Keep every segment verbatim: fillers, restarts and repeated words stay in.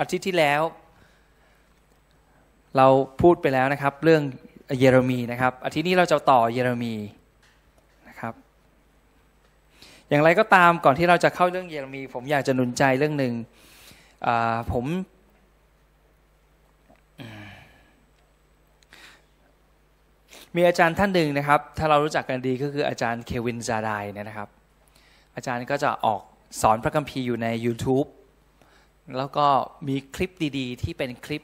อาทิตย์ที่แล้วเราพูดไปแล้วนะครับเรื่องเยเรมีนะครับอาทิตย์นี้เราจะต่อเยเรมีนะครับอย่างไรก็ตามก่อนที่เราจะเข้าเรื่องเยเรมีผมอยากจะหนุนใจเรื่องหนึ่งผมมีอาจารย์ท่านหนึ่งนะครับถ้าเรารู้จักกันดีก็คืออาจารย์เควินซาไดเนี่ยนะครับอาจารย์ก็จะออกสอนพระคัมภีร์อยู่ใน YouTube แล้วก็มีคลิปดีๆที่เป็นคลิป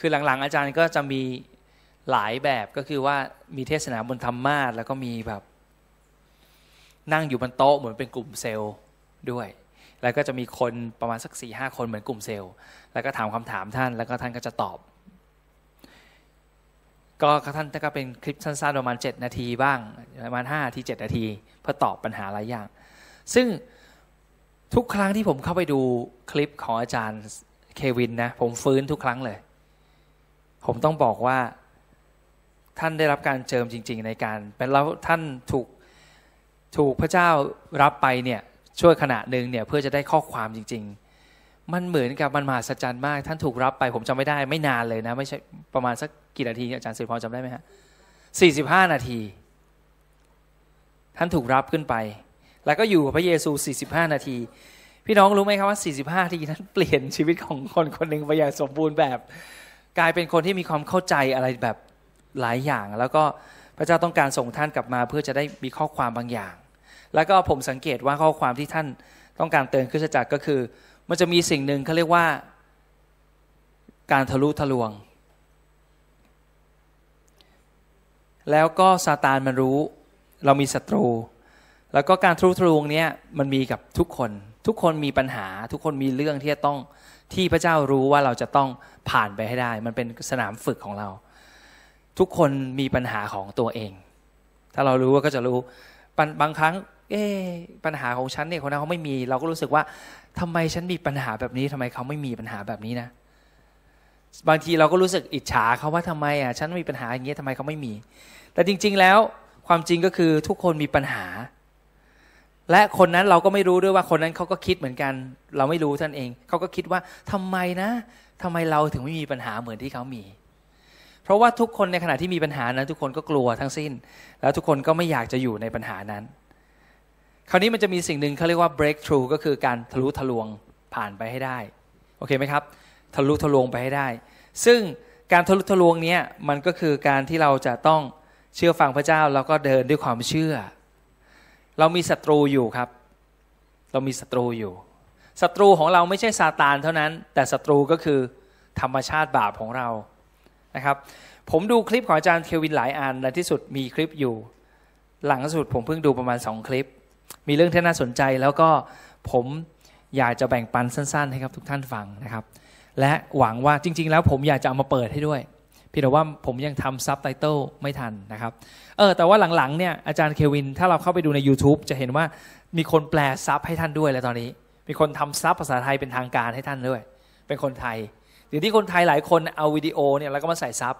คือหลังๆอาจารย์ก็จะมีหลายแบบก็คือว่ามีเทศนาบนธรรมาสน์แล้วก็มีแบบนั่งอยู่บนโต๊ะเหมือนเป็นกลุ่มเซลล์ด้วยแล้วก็จะมีคนประมาณสัก สี่ห้า คนเหมือนกลุ่มเซลล์แล้วก็ถามคำถามท่านแล้วก็ท่านก็จะตอบก็ท่านก็เป็นคลิปสั้นๆประมาณเจ็ดนาทีบ้างประมาณห้านาทีเจ็ดนาทีเพื่อตอบปัญหาหลายอย่างซึ่งทุกครั้งที่ผมเข้าไปดูคลิปของอาจารย์เควินนะผมฟื้นทุกครั้งเลยผมต้องบอกว่าท่านได้รับการเจิมจริงๆในการเป็นแล้วท่านถูกถูกพระเจ้ารับไปเนี่ยช่วยขณะหนึ่งเนี่ยเพื่อจะได้ข้อความจริงๆมันเหมือนกับมันมหัศจรรย์มากท่านถูกรับไปผมจำไม่ได้ไม่นานเลยนะไม่ใช่ประมาณสักกี่นาทีอาจารย์สิริพรจำได้ไหมฮะสี่สิบห้านาทีท่านถูกรับขึ้นไปแล้วก็อยู่กับพระเยซูสี่สิบห้านาทีพี่น้องรู้ไหมครับว่าสี่สิบห้านาทีนั้นเปลี่ยนชีวิตของคนคนหนึ่งไปอย่างสมบูรณ์แบบกลายเป็นคนที่มีความเข้าใจอะไรแบบหลายอย่างแล้วก็พระเจ้าต้องการส่งท่านกลับมาเพื่อจะได้มีข้อความบางอย่างแล้วก็ผมสังเกตว่าข้อความที่ท่านต้องการเตือนคริสตจักรก็คือมันจะมีสิ่งหนึ่งเขาเรียกว่าการทะลุทะลวงแล้วก็ซาตานมันรู้เรามีศัตรูแล้วก็การทะลุทะลวงเนี้ยมันมีกับทุกคนทุกคนมีปัญหาทุกคนมีเรื่องที่จะต้องที่พระเจ้ารู้ว่าเราจะต้องผ่านไปให้ได้มันเป็นสนามฝึกของเราทุกคนมีปัญหาของตัวเองถ้าเรารู้ก็จะรู้บางครั้งเอ๊ปัญหาของฉันเนี่ยคนนั้นเขาไม่มีเราก็รู้สึกว่าทำไมฉันมีปัญหาแบบนี้ทำไมเขาไม่มีปัญหาแบบนี้นะบางทีเราก็รู้สึกอิจฉาเขาว่าทำไมอ่ะฉันมีปัญหาอย่างเงี้ยทำไมเขาไม่มีแต่จริงๆแล้วความจริงก็คือทุกคนมีปัญหาและคนนั้นเราก็ไม่รู้ด้วยว่าคนนั้นเขาก็คิดเหมือนกันเราไม่รู้ท่านเองเขาก็คิดว่าทำไมนะทำไมเราถึงไม่มีปัญหาเหมือนที่เขามีเพราะว่าทุกคนในขณะที่มีปัญหานั้นทุกคนก็กลัวทั้งสิ้นแล้วทุกคนก็ไม่อยากจะอยู่ในปัญหานั้นคราวนี้มันจะมีสิ่งหนึ่งเขาเรียกว่า breakthrough ก็คือการทะลุทะลวงผ่านไปให้ได้โอเคไหมครับทะลุทะลวงไปให้ได้ซึ่งการทะลุทะลวงนี้มันก็คือการที่เราจะต้องเชื่อฟังพระเจ้าแล้วก็เดินด้วยความเชื่อเรามีศัตรูอยู่ครับเรามีศัตรูอยู่ศัตรูของเราไม่ใช่ซาตานเท่านั้นแต่ศัตรูก็คือธรรมชาติบาปของเรานะครับผมดูคลิปของอาจารย์เควินหลายอันในที่สุดมีคลิปอยู่หลังสุดผมเพิ่งดูประมาณสองคลิปมีเรื่องที่น่าสนใจแล้วก็ผมอยากจะแบ่งปันสั้นๆให้ครับทุกท่านฟังนะครับและหวังว่าจริงๆแล้วผมอยากจะเอามาเปิดให้ด้วยเพียงแต่ว่าผมยังทำซับไตเติลไม่ทันนะครับเออแต่ว่าหลังๆเนี่ยอาจารย์เควินถ้าเราเข้าไปดูใน YouTube จะเห็นว่ามีคนแปลซับให้ท่านด้วยแล้วตอนนี้มีคนทำซับภาษาไทยเป็นทางการให้ท่านด้วยเป็นคนไทยเดี๋ยวนี้คนไทยหลายคนเอาวิดีโอเนี่ยแล้วก็มาใส่ซับ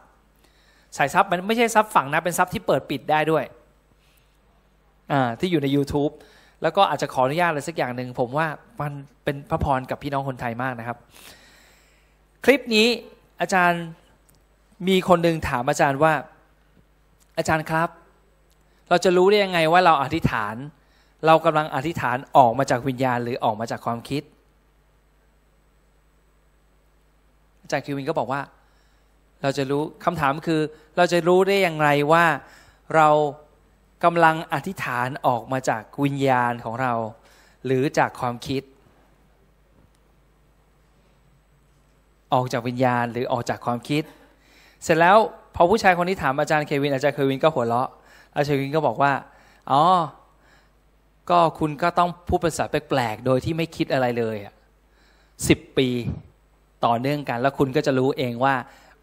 ใส่ซับมันไม่ใช่ซับฝั่งนะเป็นซับที่เปิดปิดได้ด้วยอ่าที่อยู่ใน YouTube แล้วก็อาจจะขออนุญาตอะไรสักอย่างหนึ่งผมว่ามันเป็นพระพรกับพี่น้องคนไทยมากนะครับคลิปนี้อาจารย์มีคนหนึ่งถามอาจารย์ว่าอาจารย์ครับเราจะรู้ได้ยังไงว่าเราอธิษฐานเรากำลังอธิษฐานออกมาจากวิญญาณหรือออกมาจากความคิดอาจารย์คิวินก็บอกว่าเราจะรู้คำถามคือเราจะรู้ได้อย่างไรว่าเรากำลังอธิษฐานออกมาจากวิญญาณของเราหรือจากความคิดออกจากวิญญาณหรือออกจากความคิดเสร็จแล้วพอผู้ชายคนนี้ถามอาจารย์เควินอาจารย์เควินก็หัวเราะอาจารย์เควินก็บอกว่าอ๋อก็คุณก็ต้องพูดภาษาแปลกๆโดยที่ไม่คิดอะไรเลยอ่ะสิบปีต่อเนื่องกันแล้วคุณก็จะรู้เองว่า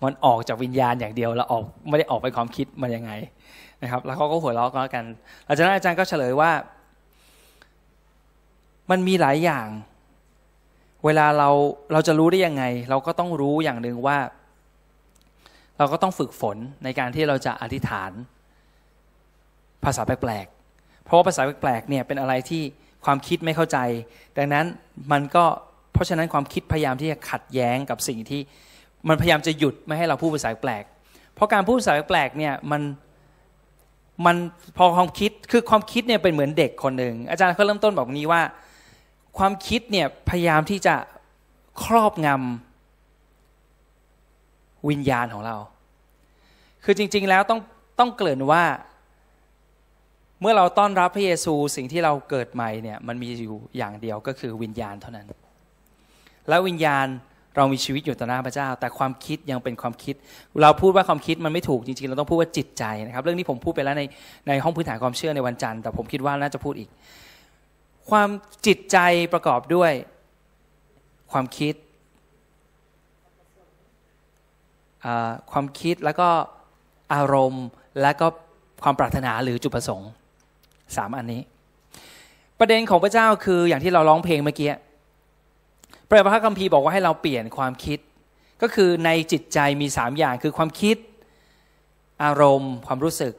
มันออกจากวิญญาณอย่างเดียวแล้วออกไม่ได้ออกไปความคิดมันยังไงนะครับแล้วเขาก็หัวเราะกันหลังจากนั้นอาจารย์ก็เฉลยว่ามันมีหลายอย่างเวลาเราเราจะรู้ได้ยังไงเราก็ต้องรู้อย่างหนึ่งว่าเราก็ต้องฝึกฝนในการที่เราจะอธิษฐานภาษาแปลกๆเพราะว่าภาษาแปลกๆเนี่ยเป็นอะไรที่ความคิดไม่เข้าใจดังนั้นมันก็พ ราะฉะนั้นความคิดพยายามที่จะขัดแย้งกับสิ่งที่มันพยายามจะหยุดไม่ให้เราพูดภาษาแปลกเพราะการพูดภาษาแปลกเนี่ยมันมันพอความคิดคือความคิดเนี่ยเป็นเหมือนเด็กคนหนึ่งอาจารย์เขาเริ่มต้นบอกนี้ว่าความคิดเนี่ยพยายามที่จะครอบงำวิญญาณของเราคือจริงๆแล้วต้องต้องเกริ่นว่าเมื่อเราต้อนรับพระเยซูสิ่งที่เราเกิดใหม่เนี่ยมันมีอยู่อย่างเดียวก็คือวิญญาณเท่านั้นและวิญญาณเรามีชีวิตอยู่ต่อหน้าพระเจ้าแต่ความคิดยังเป็นความคิดเราพูดว่าความคิดมันไม่ถูกจริงๆเราต้องพูดว่าจิตใจนะครับเรื่องนี้ผมพูดไปแล้วในในห้องพื้นฐานความเชื่อในวันจันทร์แต่ผมคิดว่าน่าจะพูดอีกความจิตใจประกอบด้วยความคิดความคิดแล้วก็อารมณ์และก็ความปรารถนาหรือจุดประสงค์สามอันนี้ประเด็นของพระเจ้าคืออย่างที่เราร้องเพลงเมื่อกี้พระคัมภีร์บอกว่าให้เราเปลี่ยนความคิดก็คือในจิตใจมีสามอย่างคือความคิดอารมณ์ความรู้สึก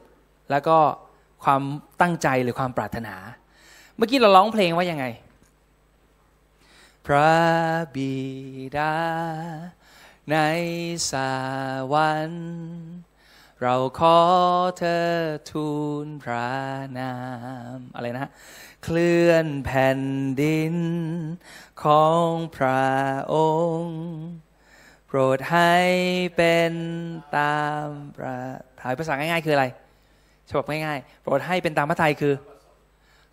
แล้วก็ความตั้งใจหรือความปรารถนาเมื่อกี้เราร้องเพลงว่ายังไงพระบิดาในสวรรค์เราขอเธอทูลพระนามอะไรนะเคลื่อนแผ่นดินของพระองค์โปรดให้เป็นตามพระทัยภาษาง่ายๆคืออะไรฉบับง่ายๆโปรดให้เป็นตามพระทัยคือ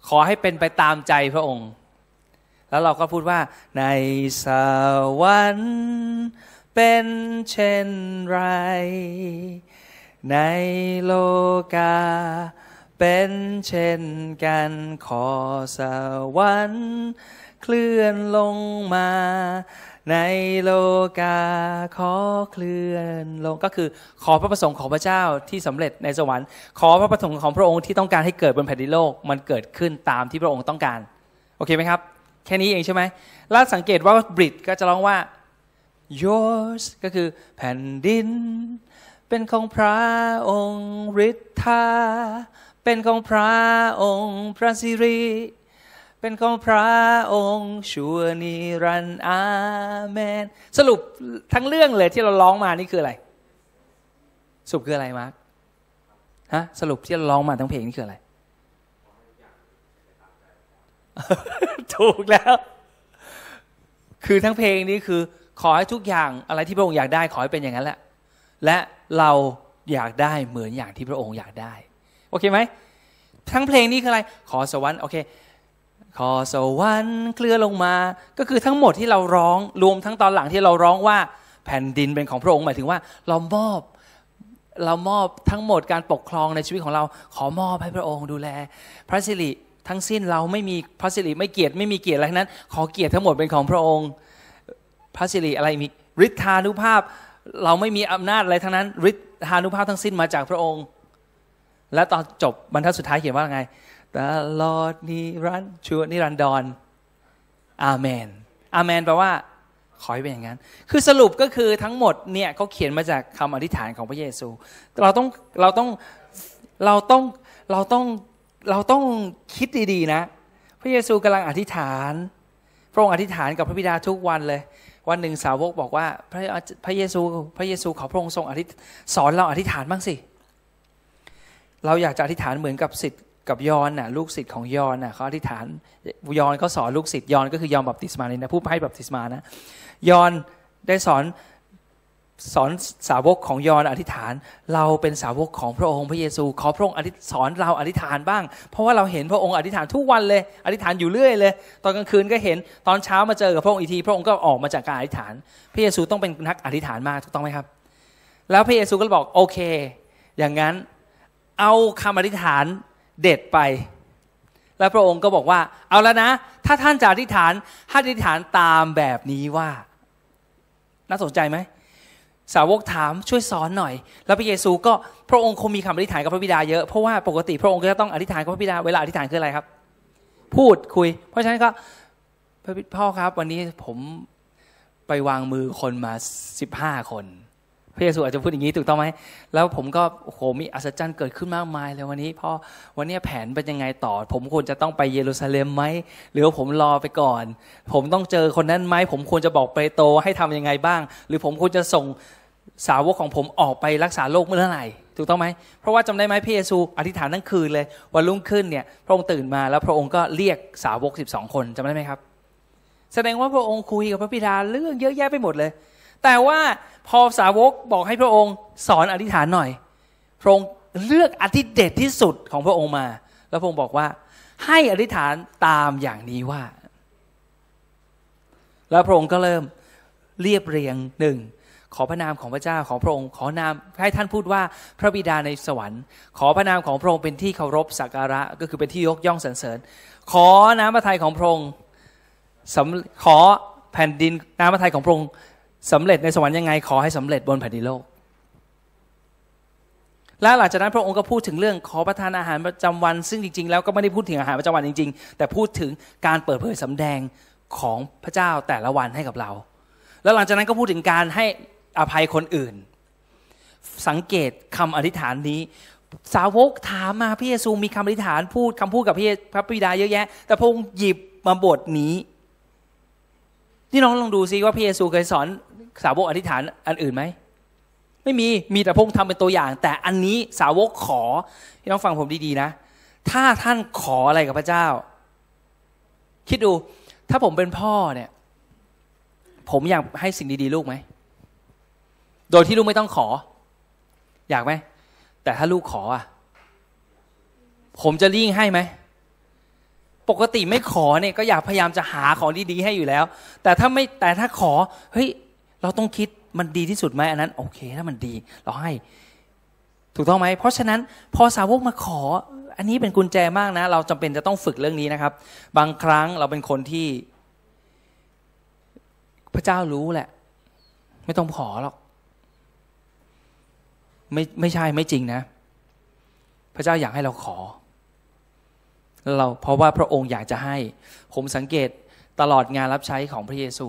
ขอให้เป็นไปตามใจพระองค์แล้วเราก็พูดว่าในสวรรค์เป็นเช่นไรในโลกาเป็นเช่นกันขอสวรรค์เคลื่อนลงมาในโลกาขอเคลื่อนลงก็คือขอพระประสงค์ของพระเจ้าที่สำเร็จในสวรรค์ขอพระประสงค์ของพระองค์ที่ต้องการให้เกิดบนแผ่นดินโลกมันเกิดขึ้นตามที่พระองค์ต้องการโอเคไหมครับแค่นี้เองใช่ไหมแล้วสังเกตว่าบริตก็จะร้องว่า yours ก็คือแผ่นดินเป็นของพระองค์ฤทธาเป็นของพระองค์พระสิริเป็นของพระองค์ชั่วนิรันดร์อาเมนสรุปทั้งเรื่องเลยที่เราร้องมานี่คืออะไรสรุปคืออะไรมาร์คฮะสรุปที่เราร้องมาทั้งเพลงนี่คืออะไร ถูกแล้วคือทั้งเพลงนี้คือขอให้ทุกอย่างอะไรที่พระองค์อยากได้ขอให้เป็นอย่างนั้นแหละและเราอยากได้เหมือนอย่างที่พระองค์อยากได้โอเคไหมทั้งเพลงนี้คืออะไรขอสวรรค์โอเคขอสวรรค์เคลื่อนลงมาก็คือทั้งหมดที่เราร้องรวมทั้งตอนหลังที่เราร้องว่าแผ่นดินเป็นของพระองค์หมายถึงว่าเรามอบเรามอบทั้งหมดการปกครองในชีวิตของเราขอมอบให้พระองค์ดูแลพระสิริทั้งสิ้นเราไม่มีพระสิริไม่เกียรติไม่มีเกียรติอะไรนั้นขอเกียรติทั้งหมดเป็นของพระองค์พระสิริอะไรมีฤทธานุภาพเราไม่มีอำนาจอะไรทั้งนั้นฤทธานุภาพทั้งสิ้นมาจากพระองค์และตอนจบบรรทัดสุดท้ายเขียนว่าไงตลอดนิรันดร์ชั่วนิรันดรอาเมนอาเมนแปลว่าขอให้เป็นอย่างนั้นคือสรุปก็คือทั้งหมดเนี่ยเขาเขียนมาจากคำอธิษฐานของพระเยซูเราต้องเราต้องเราต้องเราต้องเราต้องคิดดีๆนะพระเยซูกำลังอธิษฐานพระองค์อธิษฐานกับพระบิดาทุกวันเลยวันหนึ่งสาวกบอกว่าพระพระเยซูพระเยซูขอพระองค์ทรงอธิษฐานสอนเราอธิษฐานบ้างสิเราอยากจะอธิษฐานเหมือนกับศิษย์กับยอห์นน่ะลูกศิษย์ของยอห์นน่ะเขาอธิษฐานยอห์นเขาสอนลูกศิษย์ยอห์นก็คือยอห์นบัพติสมาเลยนะผู้ให้บัพติสมานะยอห์นได้สอนสอนสาวกของยอห์นอธิษฐานเราเป็นสาวกของพระองค์พระเยซูขอพระองค์สอนเราอธิษฐานบ้างเพราะว่าเราเห็นพระองค์อธิษฐานทุกวันเลยอธิษฐานอยู่เรื่อยเลยตอนกลางคืนก็เห็นตอนเช้ามาเจอกับพระองค์อีกทีพระองค์ก็ออกมาจากการอธิษฐานพระเยซูต้องเป็นนักอธิษฐานมากถูกต้องไหมครับแล้วพระเยซูก็บอกโอเคอย่างนั้นเอาคำอธิษฐานเด็ดไปแล้วพระองค์ก็บอกว่าเอาแล้วนะถ้าท่านจะอธิษฐานให้อธิษฐานตามแบบนี้ว่าน่าสนใจไหมสาวกถามช่วยสอนหน่อยแล้วพระเยซูก็พระองค์คงมีคำอธิษฐานกับพระบิดาเยอะเพราะว่าปกติพระองค์ก็ต้องอธิษฐานกับพระบิดาเวลาอธิษฐานคืออะไรครับพูดคุยเพราะฉะนั้นก็พ่อครับวันนี้ผมไปวางมือคนมาสิบห้าคน พระเยซูอาจจะพูดอย่างนี้ถูกต้องไหมแล้วผมก็โอ้โหมีอัศจรรย์เกิดขึ้นมากมายเลยวันนี้พ่อวันนี้แผนเป็นยังไงต่อผมควรจะต้องไปเยรูซาเล็มไหมหรือว่าผมรอไปก่อนผมต้องเจอคนนั้นไหมผมควรจะบอกเปโตรให้ทำยังไงบ้างหรือผมควรจะส่งสาวกของผมออกไปรักษาโรคเมื่อไหร่ถูกต้องไหมเพราะว่าจำได้ไหมพระเยซูอธิษฐานทั้งคืนเลยวันรุ่งขึ้นเนี่ยพระองค์ตื่นมาแล้วพระองค์ก็เรียกสาวกสิบสองคนจำได้ไหมครับแสดงว่าพระองค์คุยกับพระบิดาเรื่องเยอะแยะไปหมดเลยแต่ว่าพอสาวกบอกให้พระองค์สอนอธิษฐานหน่อยพระองค์เลือกอธิษฐานเด็ดที่สุดของพระองค์มาแล้วพระองค์บอกว่าให้อธิษฐานตามอย่างนี้ว่าแล้วพระองค์ก็เริ่มเรียบเรียงหนึ่งขอพระนามของพระเจ้าของพระองค์ขอนามให้ท่านพูดว่าพระบิดาในสวรรค์ขอพระนามของพระองค์เป็นที่เคารพสักการะก็คือเป็นที่ยกย่องสรรเสริญขอน้ำพระทัยของพระองค์ขอแผ่นดินน้ำพระทัยของพระองค์สำเร็จในสวรรค์ยังไงขอให้สำเร็จบนแผ่นดินโลกและหลังจากนั้นพระองค์ก็พูดถึงเรื่องขอประทานอาหารประจำวันซึ่งจริงๆแล้วก็ไม่ได้พูดถึงอาหารประจำวันจริงๆแต่พูดถึงการเปิดเผยสำแดงของพระเจ้าแต่ละวันให้กับเราแล้วหลังจากนั้นก็พูดถึงการให้อภัยคนอื่นสังเกตคำอธิษฐานนี้สาวกถามมาพระเยซูมีคำอธิษฐานพูดคำพูดกับพระบิดาเยอะแยะแต่พระองค์หยิบมาบทนี้นี่น้องลองดูซิว่าพระเยซูเคยสอนสาวกอธิษฐานอันอื่นไหมไม่มีมีแต่พระองค์ทำเป็นตัวอย่างแต่อันนี้สาวกขอพี่น้องฟังผมดีๆนะถ้าท่านขออะไรกับพระเจ้าคิดดูถ้าผมเป็นพ่อเนี่ยผมอยากให้สิ่งดีๆลูกไหมโดยที่ลูกไม่ต้องขออยากไหมแต่ถ้าลูกขออ่ะผมจะยิ่งให้ไหมปกติไม่ขอเนี่ยก็อยากพยายามจะหาของดีๆให้อยู่แล้วแต่ถ้าไม่แต่ถ้าขอเฮ้ยเราต้องคิดมันดีที่สุดไหมอันนั้นโอเคถ้ามันดีเราให้ถูกต้องไหมเพราะฉะนั้นพอสาวกมาขออันนี้เป็นกุญแจมากนะเราจำเป็นจะต้องฝึกเรื่องนี้นะครับบางครั้งเราเป็นคนที่พระเจ้ารู้แหละไม่ต้องขอหรอกไม่ไม่ใช่ไม่จริงนะพระเจ้าอยากให้เราขอเราเพราะว่าพระองค์อยากจะให้ผมสังเกตตลอดงานรับใช้ของพระเยซู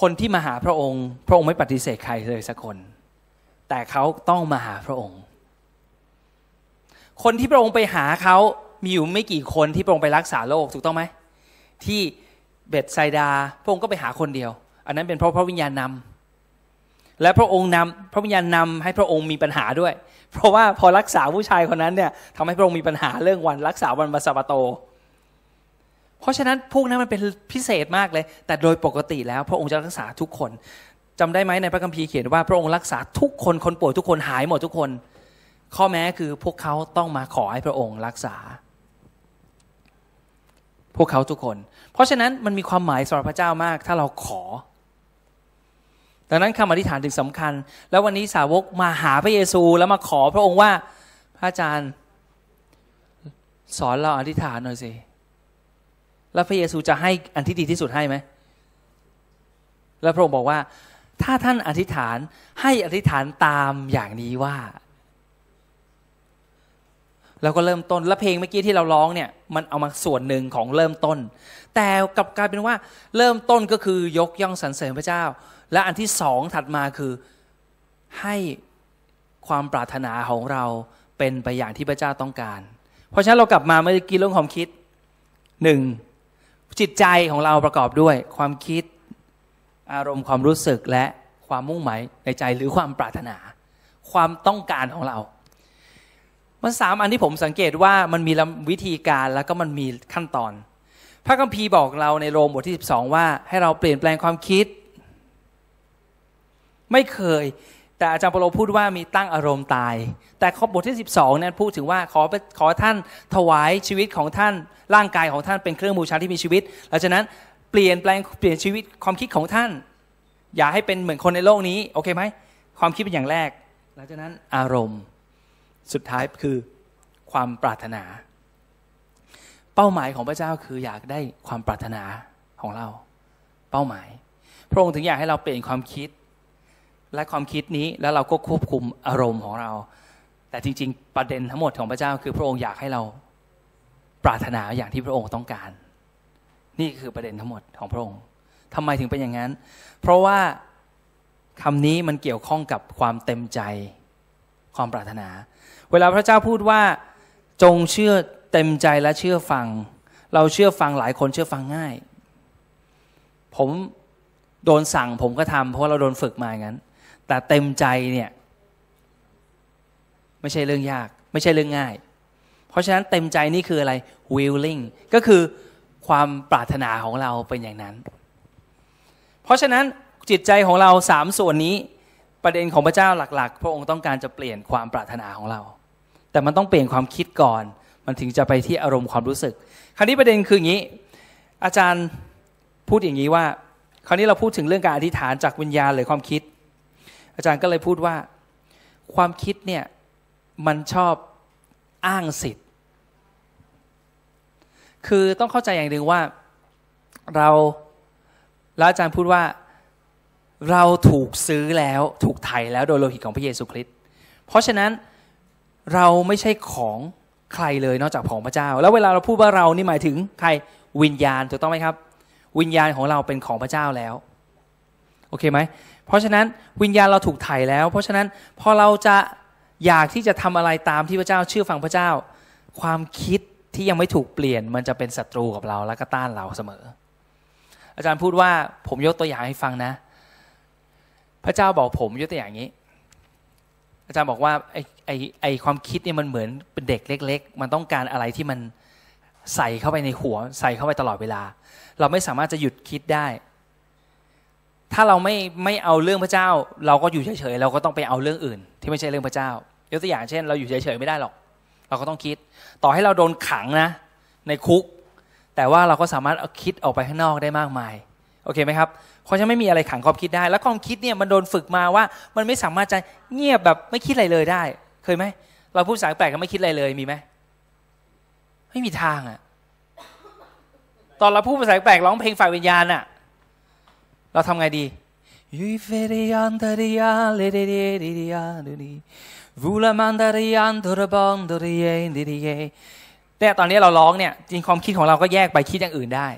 คนที่มาหาพระองค์พระองค์ไม่ปฏิเสธใครเลยสักคนแต่เขาต้องมาหาพระองค์คนที่พระองค์ไปหาเขามีอยู่ไม่กี่คนที่พระองค์ไปรักษาโรคถูกต้องไหมที่เบธไซดาพระองค์ก็ไปหาคนเดียวอันนั้นเป็นเพราะพระวิญญาณนำและพระองค์นำพระวิญญาณนำให้พระองค์มีปัญหาด้วยเพราะว่าพอรักษาผู้ชายคนนั้นเนี่ยทำให้พระองค์มีปัญหาเรื่องวันรักษาวันสับบัตโตเพราะฉะนั้นพวกนั้นมันเป็นพิเศษมากเลยแต่โดยปกติแล้วพระองค์จะรักษาทุกคนจำได้ไหมในพระคัมภีร์เขียนว่าพระองค์รักษาทุกคนคนป่วยทุกคนหายหมดทุกคนข้อแม้คือพวกเขาต้องมาขอให้พระองค์รักษาพวกเขาทุกคนเพราะฉะนั้นมันมีความหมายสำหรับพระเจ้ามากถ้าเราขอดังนั้นคำอธิษฐานถึงสำคัญแล้ววันนี้สาวกมาหาพระเยซูแล้วมาขอพระองค์ว่าพระอาจารย์สอนเราอธิษฐานหน่อยสิแล้วพระเยซูจะให้อันที่ดีที่สุดให้ไหมแล้วพระองค์บอกว่าถ้าท่านอธิษฐานให้อธิษฐานตามอย่างนี้ว่าแล้วก็เริ่มต้นและเพลงเมื่อกี้ที่เราร้องเนี่ยมันเอามาส่วนหนึ่งของเริ่มต้นแต่กลับกลายเป็นว่าเริ่มต้นก็คือยกย่องสรรเสริญพระเจ้าและอันที่สองถัดมาคือให้ความปรารถนาของเราเป็นไปอย่างที่พระเจ้าต้องการเพราะฉะนั้นเรากลับมาเมื่อกี้เรื่องความคิดหนึ่งจิตใจของเราประกอบด้วยความคิดอารมณ์ความรู้สึกและความมุ่งหมายในใจหรือความปรารถนาความต้องการของเรามันสามอันที่ผมสังเกตว่ามันมีวิธีการแล้วก็มันมีขั้นตอนพระคัมภีร์บอกเราในโรมบทที่สิบสองว่าให้เราเปลี่ยนแปลงความคิดไม่เคยแต่อาจารย์เปาโลพูดว่ามีตั้งอารมณ์ตายแต่ข้อบทที่สิบสองนั้นพูดถึงว่าขอขอท่านถวายชีวิตของท่านร่างกายของท่านเป็นเครื่องบูชาที่มีชีวิตหลังจากนั้นเปลี่ยนแปลงเปลี่ยนชีวิตความคิดของท่านอย่าให้เป็นเหมือนคนในโลกนี้โอเคไหมความคิดเป็นอย่างแรกหลังจากนั้นอารมณ์สุดท้ายคือความปรารถนาเป้าหมายของพระเจ้าคืออยากได้ความปรารถนาของเราเป้าหมายพระองค์ถึงอยากให้เราเปลี่ยนความคิดและความคิดนี้แล้วเราก็ควบคุมอารมณ์ของเราแต่จริงๆประเด็นทั้งหมดของพระเจ้าคือพระองค์อยากให้เราปรารถนาอย่างที่พระองค์ต้องการนี่คือประเด็นทั้งหมดของพระองค์ทำไมถึงเป็นอย่างนั้นเพราะว่า คำนี้มันเกี่ยวข้องกับความเต็มใจความปรารถนาเวลาพระเจ้าพูดว่าจงเชื่อเต็มใจและเชื่อฟังเราเชื่อฟังหลายคนเชื่อฟังง่ายผมโดนสั่งผมก็ทำเพราะเราโดนฝึกมาอย่างนั้นแต่เต็มใจเนี่ยไม่ใช่เรื่องยากไม่ใช่เรื่องง่ายเพราะฉะนั้นเต็มใจนี่คืออะไร willing ก็คือความปรารถนาของเราเป็นอย่างนั้นเพราะฉะนั้นจิตใจของเราสามส่วนนี้ประเด็นของพระเจ้าหลักๆพระองค์ต้องการจะเปลี่ยนความปรารถนาของเราแต่มันต้องเปลี่ยนความคิดก่อนมันถึงจะไปที่อารมณ์ความรู้สึกคราวนี้ประเด็นคืออย่างนี้อาจารย์พูดอย่างนี้ว่าคราวนี้เราพูดถึงเรื่องการอธิษฐานจากวิญญาณหรือความคิดอาจารย์ก็เลยพูดว่าความคิดเนี่ยมันชอบอ้างสิทธิ์คือต้องเข้าใจอย่างหนึ่งว่าเราแล้วอาจารย์พูดว่าเราถูกซื้อแล้วถูกไถ่แล้วโดยโลหิตของพระเยซูคริสต์เพราะฉะนั้นเราไม่ใช่ของใครเลยนอกจากของพระเจ้าแล้วเวลาเราพูดว่าเรานี่หมายถึงใครวิญญาณถูกต้องไหมครับวิญญาณของเราเป็นของพระเจ้าแล้วโอเคไหมเพราะฉะนั้นวิญญาณเราถูกไถ่แล้วเพราะฉะนั้นพอเราจะอยากที่จะทำอะไรตามที่พระเจ้าเชื่อฟังพระเจ้าความคิดที่ยังไม่ถูกเปลี่ยนมันจะเป็นศัตรูกับเราและก็ต้านเราเสมออาจารย์พูดว่าผมยกตัวอย่างให้ฟังนะพระเจ้าบอกผมยกตัวอย่างนี้อาจารย์บอกว่าไอ้ไอ้ไอ้ความคิดเนี่ยมันเหมือนเป็นเด็กเล็กๆมันต้องการอะไรที่มันใส่เข้าไปในหัวใส่เข้าไปตลอดเวลาเราไม่สามารถจะหยุดคิดได้ถ้าเราไม่ไม่เอาเรื่องพระเจ้าเราก็อยู่เฉยๆเราก็ต้องไปเอาเรื่องอื่นที่ไม่ใช่เรื่องพระเจ้ายกตัวอย่างเช่นเราอยู่เฉยๆไม่ได้หรอกเราก็ต้องคิดต่อให้เราโดนขังนะในคุกแต่ว่าเราก็สามารถเอาคิดออกไปข้างนอกได้มากมายโอเคไหมครับเพราะฉะนั้นไม่มีอะไรขังความคิดได้แล้วความคิดเนี่ยมันโดนฝึกมาว่ามันไม่สามารถจะเงียบแบบไม่คิดอะไรเลยได้เคยไหมเราพูดภาษาแปลกก็ไม่คิดอะไรเลยมีไหมไม่มีทางอ่ะตอนเราพูดภาษาแปลกร้องเพลงฝ่ายวิญญาณอ่ะเราทำไงดียูเฟริยันตาริยาเลเดเดเดเดยาดูดีวูลามันตาริยันตุระบองตุริเยนดิดิเยแต่ตอนนี้เราร้องเนี่ยจริงความคิดของเราก็แยกไปคิดอย่างอื่นได้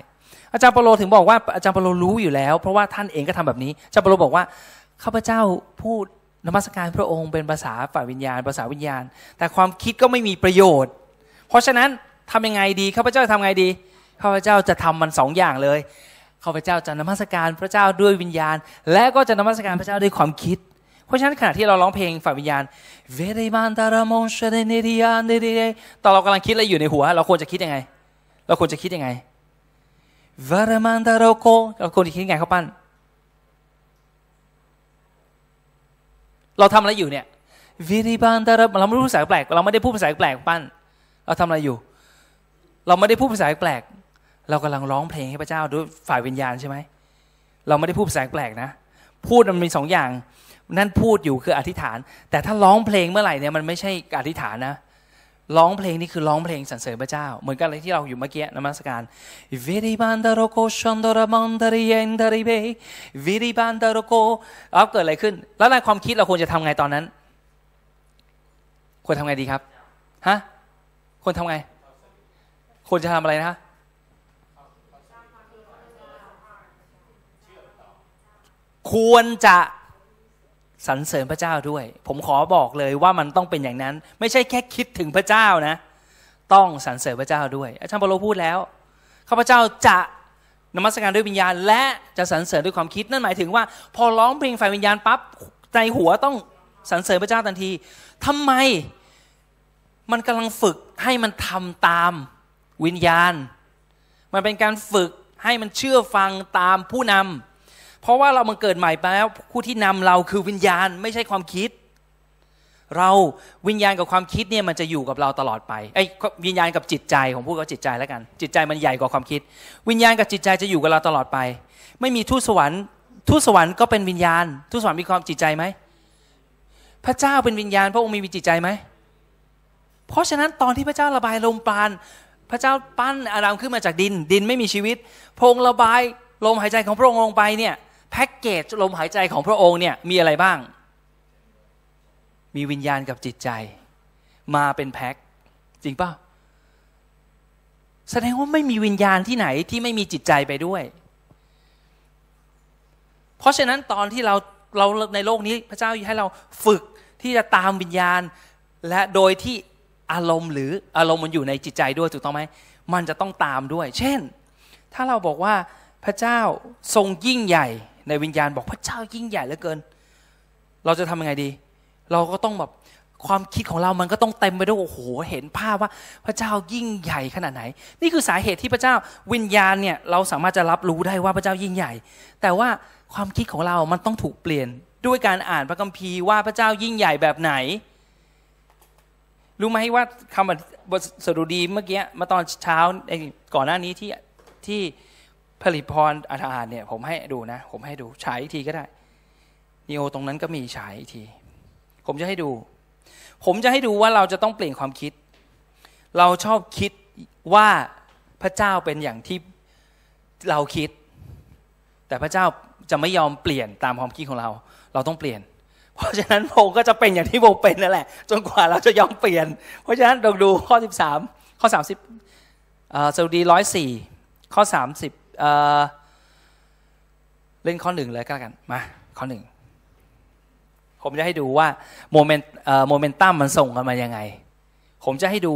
อาจารย์เปาโลถึงบอกว่าอาจารย์เปาโลรู้อยู่แล้วเพราะว่าท่านเองก็ทำแบบนี้อาจารย์เปาโลบอกว่าข้าพเจ้าพูดนมัสการพระองค์เป็นภาษาฝ่ายวิญญาณภาษาวิญญาณแต่ความคิดก็ไม่มีประโยชน์เพราะฉะนั้นทำยังไงดีข้าพเจ้าจะทำไงดีข้าพเจ้าจะทำมันสองอย่างเลยข้าพเจ้าจะนมัสการพระเจ้าด้วยวิญญาณและก็จะนมัสการพระเจ้าด้วยความคิดเพราะฉะนั้นขณะที่เราร้องเพลงฝ่ายวิญญาณเวเรมันตาระมงเชเนเดียนเดเดตอนเรากำลังคิดอะไรอยู่ในหัวเราควรจะคิดยังไงเราควรจะคิดยังไงวารมันดาโรโกเราควรจะคิดไงเขาปั้นเราทำอะไรอยู่เนี่ยวิริบันดาเราไม่รู้ภาษาแปลกเราไม่ได้พูดภาษาแปลกปั้นเราทำอะไรอยู่เราไม่ได้พูดภาษาแปลกเรากำลังร้องเพลงให้พระเจ้าด้วยฝ่ายวิญญาณใช่ไหมเราไม่ได้พูดภาษาแปลกนะพูดมันมีสองอย่างนั่นพูดอยู่คืออธิษฐานแต่ถ้าร้องเพลงเมื่อไหร่เนี่ยมันไม่ใช่อธิษฐานนะร้องเพลงนี่คือร้องเพลงสรรเสริญพระเจ้าเหมือนกับอะไรที่เราอยู่เมื่อกี้นมัสการวิริบันดาโรโกชนดรมันดาริเอนดาริเบวิริบันดาโรโกแล้วเกิดอะไรขึ้นแล้วในความคิดเราควรจะทำไงตอนนั้นควรทำไงดีครับฮะควรทำไงควรจะทำอะไรนะควรจะสรรเสริญพระเจ้าด้วยผมขอบอกเลยว่ามันต้องเป็นอย่างนั้นไม่ใช่แค่คิดถึงพระเจ้านะต้องสรรเสริญพระเจ้าด้วยอาจารย์เปาโลพูดแล้วข้าพเจ้าจะนมัสการด้วยวิญญาณและจะสรรเสริญด้วยความคิดนั่นหมายถึงว่าพอร้องเพลงฝ่ายวิญญาณปั๊บใจหัวต้องสรรเสริญพระเจ้าทันทีทำไมมันกำลังฝึกให้มันทำตามวิญญาณมันเป็นการฝึกให้มันเชื่อฟังตามผู้นำเพราะว่าเรามันเกิดใหม่ไปแล้วผู้ที่นำเราคือวิญญาณไม่ใช่ความคิดเราวิญญาณกับความคิดเนี่ยมันจะอยู่กับเราตลอดไปไอ้วิญญาณกับจิตใจผมพูดกับจิตใจแล้วกันจิตใจมันใหญ่กว่าความคิดวิญญาณกับจิตใจจะอยู่กับเราตลอดไปไม่มีทูตสวรรค์ทูตสวรรค์ก็เป็นวิญญาณทูตสวรรค์มีความจิตใจไหมพระเจ้าเป็นวิญญาณพระองค์มีจิตใจไหมเพราะฉะนั้นตอนที่พระเจ้าระบายลมปราณพระเจ้าปั้นอาดัมขึ้นมาจากดินดินไม่มีชีวิตพระองค์ระบายลมหายใจของพระองค์ลงไปเนี่ยแพ็กเกจลมหายใจของพระองค์เนี่ยมีอะไรบ้างมีวิญญาณกับจิตใจมาเป็นแพ็กจริงป่ะแสดงว่าไม่มีวิญญาณที่ไหนที่ไม่มีจิตใจไปด้วยเพราะฉะนั้นตอนที่เรา เราในโลกนี้พระเจ้าให้เราฝึกที่จะตามวิญญาณและโดยที่อารมณ์หรืออารมณ์มันอยู่ในจิตใจด้วยถูกต้องไหมมันจะต้องตามด้วยเช่นถ้าเราบอกว่าพระเจ้าทรงยิ่งใหญ่ในวิญญาณบอกพระเจ้ายิ่งใหญ่เหลือเกินเราจะทำยังไงดีเราก็ต้องแบบความคิดของเรามันก็ต้องเต็มไปด้วยโอ้โหเห็นภาพว่าพระเจ้ายิ่งใหญ่ขนาดไหนนี่คือสาเหตุที่พระเจ้าวิญญาณเนี่ยเราสามารถจะรับรู้ได้ว่าพระเจ้ายิ่งใหญ่แต่ว่าความคิดของเรามันต้องถูกเปลี่ยนด้วยการอ่านพระคัมภีร์ว่าพระเจ้ายิ่งใหญ่แบบไหนรู้ไหมว่าคำบทสดุดีเมื่อกี้มาตอนเช้าก่อนหน้านี้ที่ที่ผลิตพรอาหารเนี่ยผมให้ดูนะผมให้ดูฉายอีกทีก็ได้นิโอตรงนั้นก็มีฉายอีกทีผมจะให้ดูผมจะให้ดูว่าเราจะต้องเปลี่ยนความคิดเราชอบคิดว่าพระเจ้าเป็นอย่างที่เราคิดแต่พระเจ้าจะไม่ยอมเปลี่ยนตามความคิดของเราเราต้องเปลี่ยนเพราะฉะนั้นผมก็จะเป็นอย่างที่ผมเป็นนั่นแหละจนกว่าเราจะยอมเปลี่ยนเพราะฉะนั้นลองดูข้อสิบสามข้อสามสิบเอ่อสดุดีหนึ่งร้อยสี่ข้อสามสิบเอ่อเล่นข้อหนึ่งเลยก็แล้วกันมาข้อหนึ่งผมจะให้ดูว่าโมเมนต์โมเมนตัมมันส่งกันมายังไงผมจะให้ดู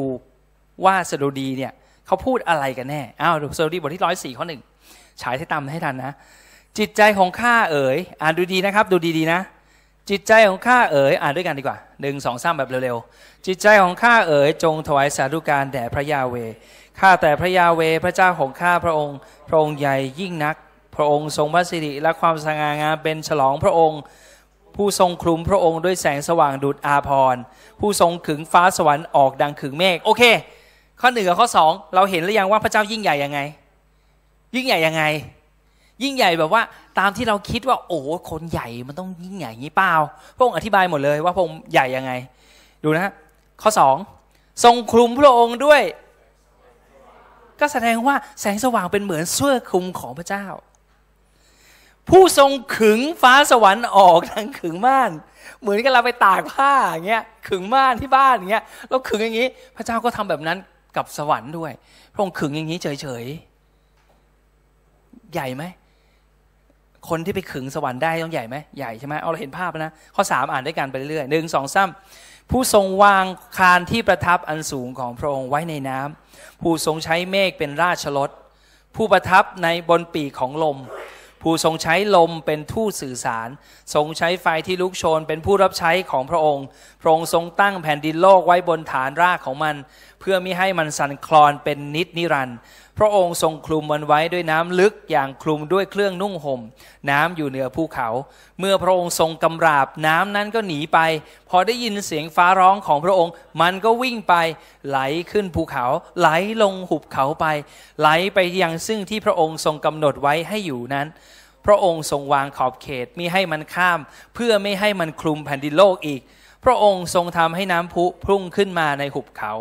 ว่าสดุดีเนี่ยเขาพูดอะไรกันแน่อ้าวสดุดีบทที่หนึ่งร้อยสี่ข้อหนึ่งฉายให้ตามให้ทันนะจิตใจของข้าเอ๋ยอ่านดูดีนะครับดูดีๆนะจิตใจของข้าเอ๋ยอ่านด้วยกันดีกว่าหนึ่ง สอง สามแบบเร็วๆจิตใจของข้าเอ๋ยจงถวายสาธุการแด่พระยาเวข้าแต่พระยาเวพระเจ้าของข้าพระองค์พระองค์ใหญ่ยิ่งนักพระองค์ทรงพระสิริและความสง่างามเป็นฉลองพระองค์ผู้ทรงคลุมพระองค์ด้วยแสงสว่างดุจอาภรณ์ผู้ทรงขึงฟ้าสวรรค์ออกดังขึงเมฆโอเคข้อหนึ่งกับข้อสองเราเห็นหรือยังว่าพระเจ้ายิ่งใหญ่ยังไงยิ่งใหญ่ยังไงยิ่งใหญ่แบบว่าตามที่เราคิดว่าโอ้คนใหญ่มันต้องยิ่งใหญ่อย่างนี้เปล่าพระองค์อธิบายหมดเลยว่าพระองค์ใหญ่ยังไงดูนะข้อสองทรงคลุมพระองค์ด้วยก็แสดงว่าแสงสว่างเป็นเหมือนเสื้อคลุมของพระเจ้าผู้ทรงขึงฟ้าสวรรค์ออกทางขึงม่านเหมือนกับเราไปตากผ้าอย่างเงี้ยขึงม่านที่บ้านอย่างเงี้ยแล้วขึงอย่างงี้พระเจ้าก็ทำแบบนั้นกับสวรรค์ด้วยพระองค์ขึงอย่างนี้เฉยๆใหญ่ไหมคนที่ไปขึงสวรรค์ได้ต้องใหญ่ไหมใหญ่ใช่ไหมเอาเราเห็นภาพนะข้อสามอ่านด้วยกันไปเรื่อยๆหนึ่งสองสามผู้ทรงวางคานที่ประทับอันสูงของพระองค์ไว้ในน้ำผู้ทรงใช้เมฆเป็นราชรถผู้ประทับในบนปีกของลมผู้ทรงใช้ลมเป็นทูตสื่อสารทรงใช้ไฟที่ลุกโชนเป็นผู้รับใช้ของพระองค์พระองค์ทรงตั้งแผ่นดินโลกไว้บนฐานรากของมันเพื่อมิให้มันสั่นคลอนเป็นนิจนิรันดร์พระองค์ทรงคลุมมันไว้ด้วยน้ำลึกอย่างคลุมด้วยเครื่องนุ่งห่มน้ำอยู่เหนือภูเขาเมื่อพระองค์ทรงกำราบน้ำนั้นก็หนีไปพอได้ยินเสียงฟ้าร้องของพระองค์มันก็วิ่งไปไหลขึ้นภูเขาไหลลงหุบเขาไปไหลไปยังซึ่งที่พระองค์ทรงกำหนดไว้ให้อยู่นั้นพระองค์ทรงวางขอบเขตมิให้มันข้ามเพื่อไม่ให้มันคลุมแผ่นดินโลกอีกพระองค์ทรงทำให้น้ำพุพุ่งขึ้นมาในหุบเขา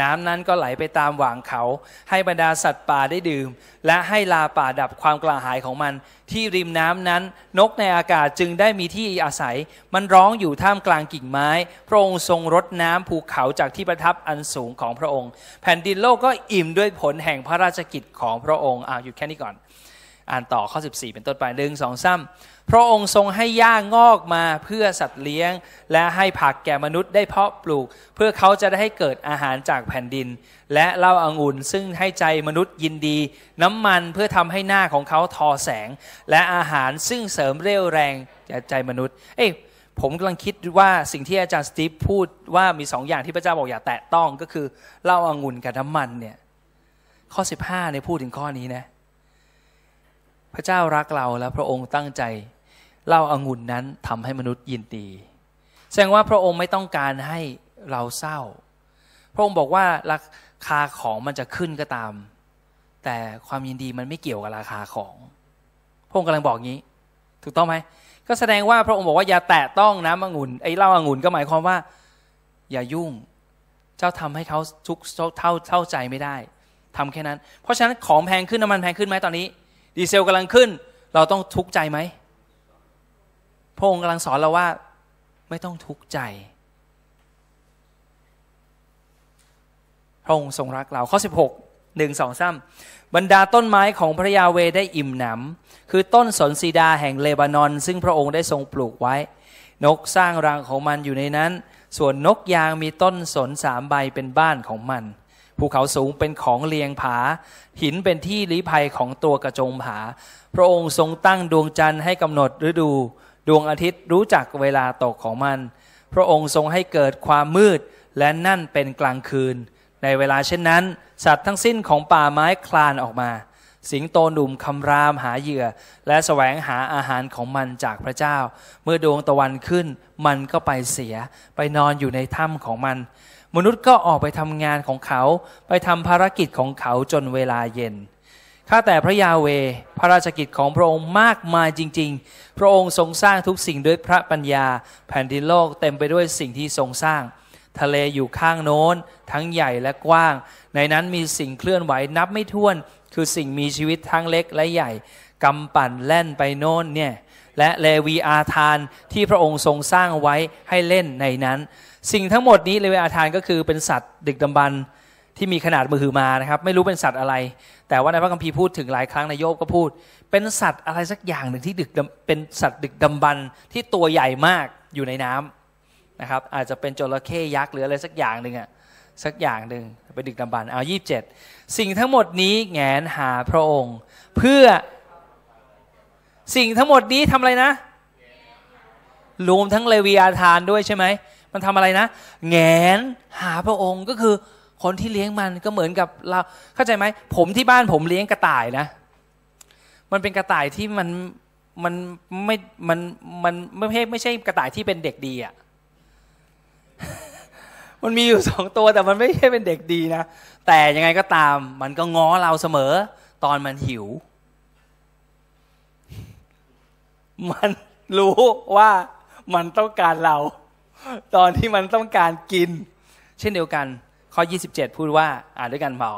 น้ำนั้นก็ไหลไปตามหว่างเขาให้บรรดาสัตว์ป่าได้ดื่มและให้ลาป่าดับความกระหายของมันที่ริมน้ำนั้นนกในอากาศจึงได้มีที่อาศัยมันร้องอยู่ท่ามกลางกิ่งไม้พระองค์ทรงรดน้ำภูเขาจากที่ประทับอันสูงของพระองค์แผ่นดินโลกก็อิ่มด้วยผลแห่งพระราชกิจของพระองค์อ่ะหยุดแค่นี้ก่อนอ่านต่อข้อสิบสี่เป็นต้นไปหนึ่งสองสามพระองค์ทรงให้หญ้างอกมาเพื่อสัตว์เลี้ยงและให้ผักแก่มนุษย์ได้เพาะปลูกเพื่อเขาจะได้ให้เกิดอาหารจากแผ่นดินและเหล้าองุ่นซึ่งให้ใจมนุษย์ยินดีน้ำมันเพื่อทำให้หน้าของเขาทอแสงและอาหารซึ่งเสริมเรี่ยวแรงแก่ใจมนุษย์เอ้ยผมกำลังคิดว่าสิ่งที่อาจารย์สตีฟพูดว่ามีสองอย่างที่พระเจ้าบอกอย่าแตะต้องก็คือเหล้าองุ่นกับน้ำมันเนี่ยข้อสิบห้าเนี่ยพูดถึงข้อนี้นะพระเจ้ารักเราและพระองค์ตั้งใจเล่าองุ่นนั้นทำให้มนุษย์ยินดีแสดงว่าพระองค์ไม่ต้องการให้เราเศร้าพระองค์บอกว่าราคาของมันจะขึ้นก็ตามแต่ความยินดีมันไม่เกี่ยวกับราคาของพระองค์กำลังบอกงี้ถูกต้องไหมก็แสดงว่าพระองค์บอกว่าอย่าแตะต้องน้ำองุ่นไอ้เหล้าองุ่นก็หมายความว่าอย่ายุ่งเจ้าทำให้เขาทุกเท่าเท่าใจไม่ได้ทำแค่นั้นเพราะฉะนั้นของแพงขึ้นน้ำมันแพงขึ้นไหมตอนนี้ดีเซลกำลังขึ้นเราต้องทุกข์ใจไหมพระองค์กำลังสอนเราว่าไม่ต้องทุกข์ใจพระองค์ทรงรักเราข้อสิบหก หนึ่งสองสามบรรดาต้นไม้ของพระยาเวได้อิ่มหนำคือต้นสนซีดาแห่งเลบานอนซึ่งพระองค์ได้ทรงปลูกไว้นกสร้างรังของมันอยู่ในนั้นส่วนนกยางมีต้นสนสามใบเป็นบ้านของมันภูเขาสูงเป็นของเลียงผาหินเป็นที่ลี้ภัยของตัวกระจงผาพระองค์ทรงตั้งดวงจันทร์ให้กำหนดฤดูดวงอาทิตย์รู้จักเวลาตกของมันพระองค์ทรงให้เกิดความมืดและนั่นเป็นกลางคืนในเวลาเช่นนั้นสัตว์ทั้งสิ้นของป่าไม้คลานออกมาสิงโตหนุ่มคำรามหาเหยื่อและแสวงหาอาหารของมันจากพระเจ้าเมื่อดวงตะวันขึ้นมันก็ไปเสียไปนอนอยู่ในถ้ำของมันมนุษย์ก็ออกไปทำงานของเขาไปทำภารกิจของเขาจนเวลาเย็นข้าแต่พระยาเวพระราชกิจของพระองค์มากมายจริงๆพระองค์ทรงสร้างทุกสิ่งด้วยพระปัญญาแผ่นดินโลกเต็มไปด้วยสิ่งที่ทรงสร้างทะเลอยู่ข้างโน้นทั้งใหญ่และกว้างในนั้นมีสิ่งเคลื่อนไหวนับไม่ถ้วนคือสิ่งมีชีวิตทั้งเล็กและใหญ่กำปั่นแล่นไปโน้นเนี่ยและเลวีอาธานที่พระองค์ทรงสร้างไว้ให้เล่นในนั้นสิ่งทั้งหมดนี้เลวีอาธานก็คือเป็นสัตว์ดึกดำบรรพ์ที่มีขนาดมหึมานะครับไม่รู้เป็นสัตว์อะไรแต่ว่าในพระคัมภีร์พูดถึงหลายครั้งในโยบก็พูดเป็นสัตว์อะไรสักอย่างหนึ่งที่ดึกเป็นสัตว์ดึกดำบรรพ์ที่ตัวใหญ่มากอยู่ในน้ำนะครับอาจจะเป็นจระเข้ยักษ์หรืออะไรสักอย่างหนึ่งอะสักอย่างหนึ่งเป็นดึกดำบรรพ์เอายี่สิบเจ็ดสิ่งทั้งหมดนี้แงนหาพระองค์เพื่อสิ่งทั้งหมดนี้ทำอะไรนะรวมทั้งเลวีอาธานด้วยใช่ไหมมันทำอะไรนะแงนหาพระองค์ก็คือคนที่เลี้ยงมันก็เหมือนกับเราเข้าใจไหมผมที่บ้านผมเลี้ยงกระต่ายนะมันเป็นกระต่ายที่มันมันไม่มันมันไม่ใช่ไม่ใช่กระต่ายที่เป็นเด็กดีอ่ะ มันมีอยู่สองตัวแต่มันไม่ใช่เป็นเด็กดีนะแต่ยังไงก็ตามมันก็ง้อเราเสมอตอนมันหิวมันรู้ว่ามันต้องการเราตอนที่มันต้องการกินเช่นเดียวกันข้อยี่สิบเจ็ดพูดว่าอ่านด้วยกันพอ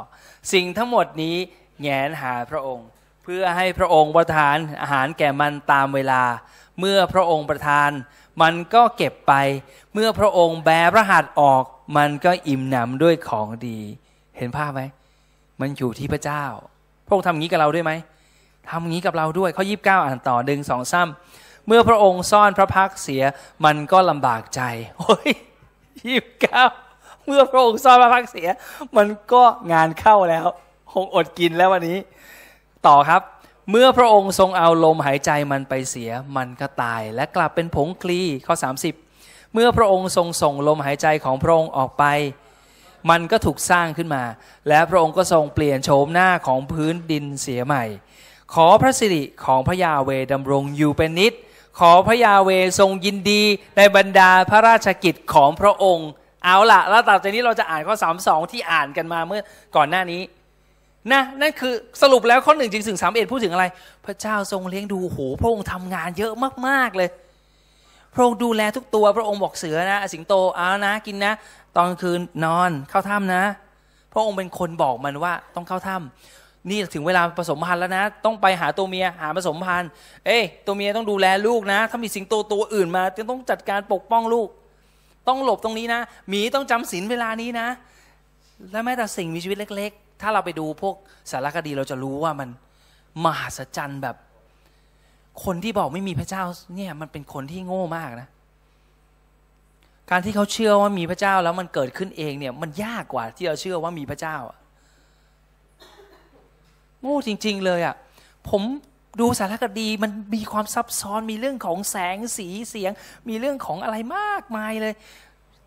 สิ่งทั้งหมดนี้แหงนหาพระองค์เพื่อให้พระองค์ประทานอาหารแก่มันตามเวลาเมื่อพระองค์ประทานมันก็เก็บไปเมื่อพระองค์แบพระหัตถ์ออกมันก็อิ่มหนำด้วยของดีเห็นภาพไหมมันอยู่ที่พระเจ้าพระองค์ทำอย่างนี้กับเราด้วยไหมทำงี้กับเราด้วยข้อยี่สิบเก้าอ่านต่อดึงสองซ้ำเมื่อพระองค์ซ่อนพระพักเสียมันก็ลำบากใจโอ้ยยี่สิบเก้าเมื่อพระองค์ซ่อนพระพักเสียมันก็งานเข้าแล้วคงอดกินแล้ววันนี้ต่อครับเมื่อพระองค์ทรงเอาลมหายใจมันไปเสียมันก็ตายและกลับเป็นผงคลีข้อสามสิบเมื่อพระองค์ทรงส่งลมหายใจของพระองค์ออกไปมันก็ถูกสร้างขึ้นมาและพระองค์ก็ทรงเปลี่ยนโฉมหน้าของพื้นดินเสียใหม่ขอพระสิริของพระยาเวดำรงอยู่เป็นนิจขอพระยาเวทรงยินดีในบรรดาพระราชกิจของพระองค์เอาล่ะแล้วต่อจากนี้เราจะอ่านข้อสามสิบสองที่อ่านกันมาเมื่อก่อนหน้านี้นะนั่นคือสรุปแล้วข้อหนึ่งถึงถึงสามสิบเอ็ดพูดถึงอะไรพระเจ้าทรงเลี้ยงดูโหพระองค์ทำงานเยอะมากๆเลยพระองค์ดูแลทุกตัวพระองค์บอกเสือนะสิงโตเอานะกินนะตอนคืนนอนเข้าถ้ำนะพระองค์เป็นคนบอกมันว่าต้องเข้าถ้ำนี่ถึงเวลาผสมพันธุ์แล้วนะต้องไปหาตัวเมียหาผสมพันธุ์เอ้ยตัวเมียต้องดูแลลูกนะถ้ามีสิงโตตัวอื่นมาต้องจัดการปกป้องลูกต้องหลบตรงนี้นะหมีต้องจำศีลเวลานี้นะและแม้แต่สิ่งมีชีวิตเล็กๆถ้าเราไปดูพวกสารคดีเราจะรู้ว่ามันมหัศจรรย์แบบคนที่บอกไม่มีพระเจ้าเนี่ยมันเป็นคนที่โง่มากนะการที่เขาเชื่อว่ามีพระเจ้าแล้วมันเกิดขึ้นเองเนี่ยมันยากกว่าที่เราเชื่อว่ามีพระเจ้าโง่จริงๆเลยอ่ะผมดูสารคดีมันมีความซับซ้อนมีเรื่องของแสงสีเสียงมีเรื่องของอะไรมากมายเลย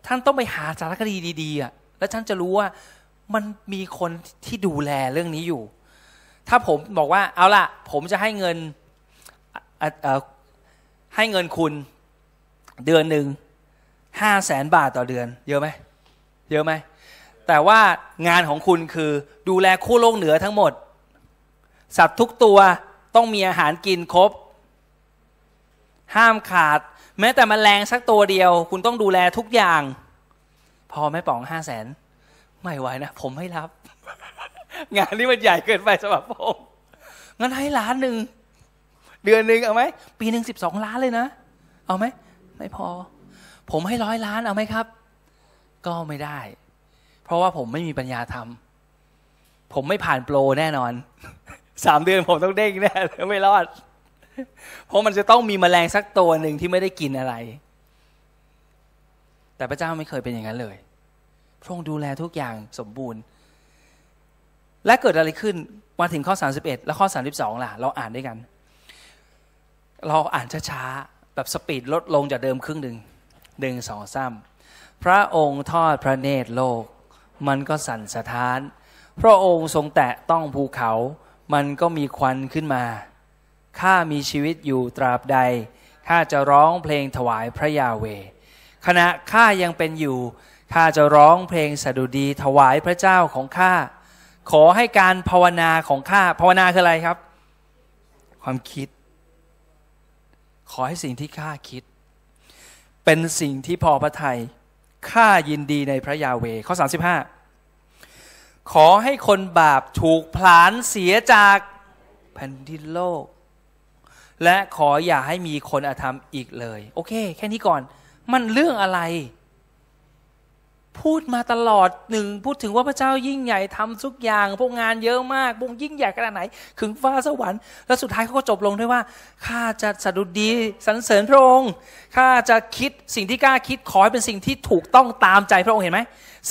ท่านต้องไปหาสารคดีดีๆอ่ะแล้วท่านจะรู้ว่ามันมีคนที่ดูแลเรื่องนี้อยู่ถ้าผมบอกว่าเอาล่ะผมจะให้เงินให้เงินคุณเดือนหนึ่งห้าแสนบาทต่อเดือนเยอะไหมเยอะไหมแต่ว่างานของคุณคือดูแลคู่โลกเหนือทั้งหมดสัตว์ทุกตัวต้องมีอาหารกินครบห้ามขาดแม้แต่แมลงสักตัวเดียวคุณต้องดูแลทุกอย่างพอไหมป๋องห้าแสนไม่ไหวนะผมไม่รับ งานนี้มันใหญ่เกินไปสำหรับผมงั้นให้ล้านหนึ่งเดือนหนึ่งเอาไหมปีหนึ่งสิบสองล้านเลยนะเอาไหมไม่พอผมให้ร้อยล้านเอาไหมครับก็ไม่ได้เพราะว่าผมไม่มีปัญญาทำ ผมไม่ผ่านโปรแน่นอนสามเดือนผมต้องเด้งแน่ไม่รอดเพราะมันจะต้องมีแมลงสักตัวหนึ่งที่ไม่ได้กินอะไรแต่พระเจ้าไม่เคยเป็นอย่างนั้นเลยพระองค์ดูแลทุกอย่างสมบูรณ์และเกิดอะไรขึ้นมาถึงข้อสามสิบเอ็ดและข้อสามสิบสองล่ะเราอ่านด้วยกันเราอ่านช้าๆแบบสปีดลดลงจากเดิมครึ่งหนึ่งหนึ่งสองสามพระองค์ทอดพระเนตรโลกมันก็สั่นสะท้านพระองค์ทรงแตะต้องภูเขามันก็มีควันขึ้นมาข้ามีชีวิตอยู่ตราบใดข้าจะร้องเพลงถวายพระยาเวห์ขณะข้ายังเป็นอยู่ข้าจะร้องเพลงสดุดีถวายพระเจ้าของข้าขอให้การภาวนาของข้าภาวนาคืออะไรครับความคิดขอให้สิ่งที่ข้าคิดเป็นสิ่งที่พอพระทัยข้ายินดีในพระยาเวห์ข้อสามสิบห้าขอให้คนบาปถูกผลาญเสียจากแผ่นดินโลกและขออย่าให้มีคนอธรรมอีกเลยโอเคแค่นี้ก่อนมันเรื่องอะไรพูดมาตลอดหนึ่งพูดถึงว่าพระเจ้ายิ่งใหญ่ทำทุกอย่างพวกงานเยอะมากพวกยิ่งใหญ่ขนาดไหนขึงฟ้าสวรรค์แล้วสุดท้ายเขาก็จบลงด้วยว่าข้าจะสดุดีสรรเสริญพระองค์ข้าจะคิดสิ่งที่กล้าคิดขอให้เป็นสิ่งที่ถูกต้องตามใจพระองค์เห็นไหม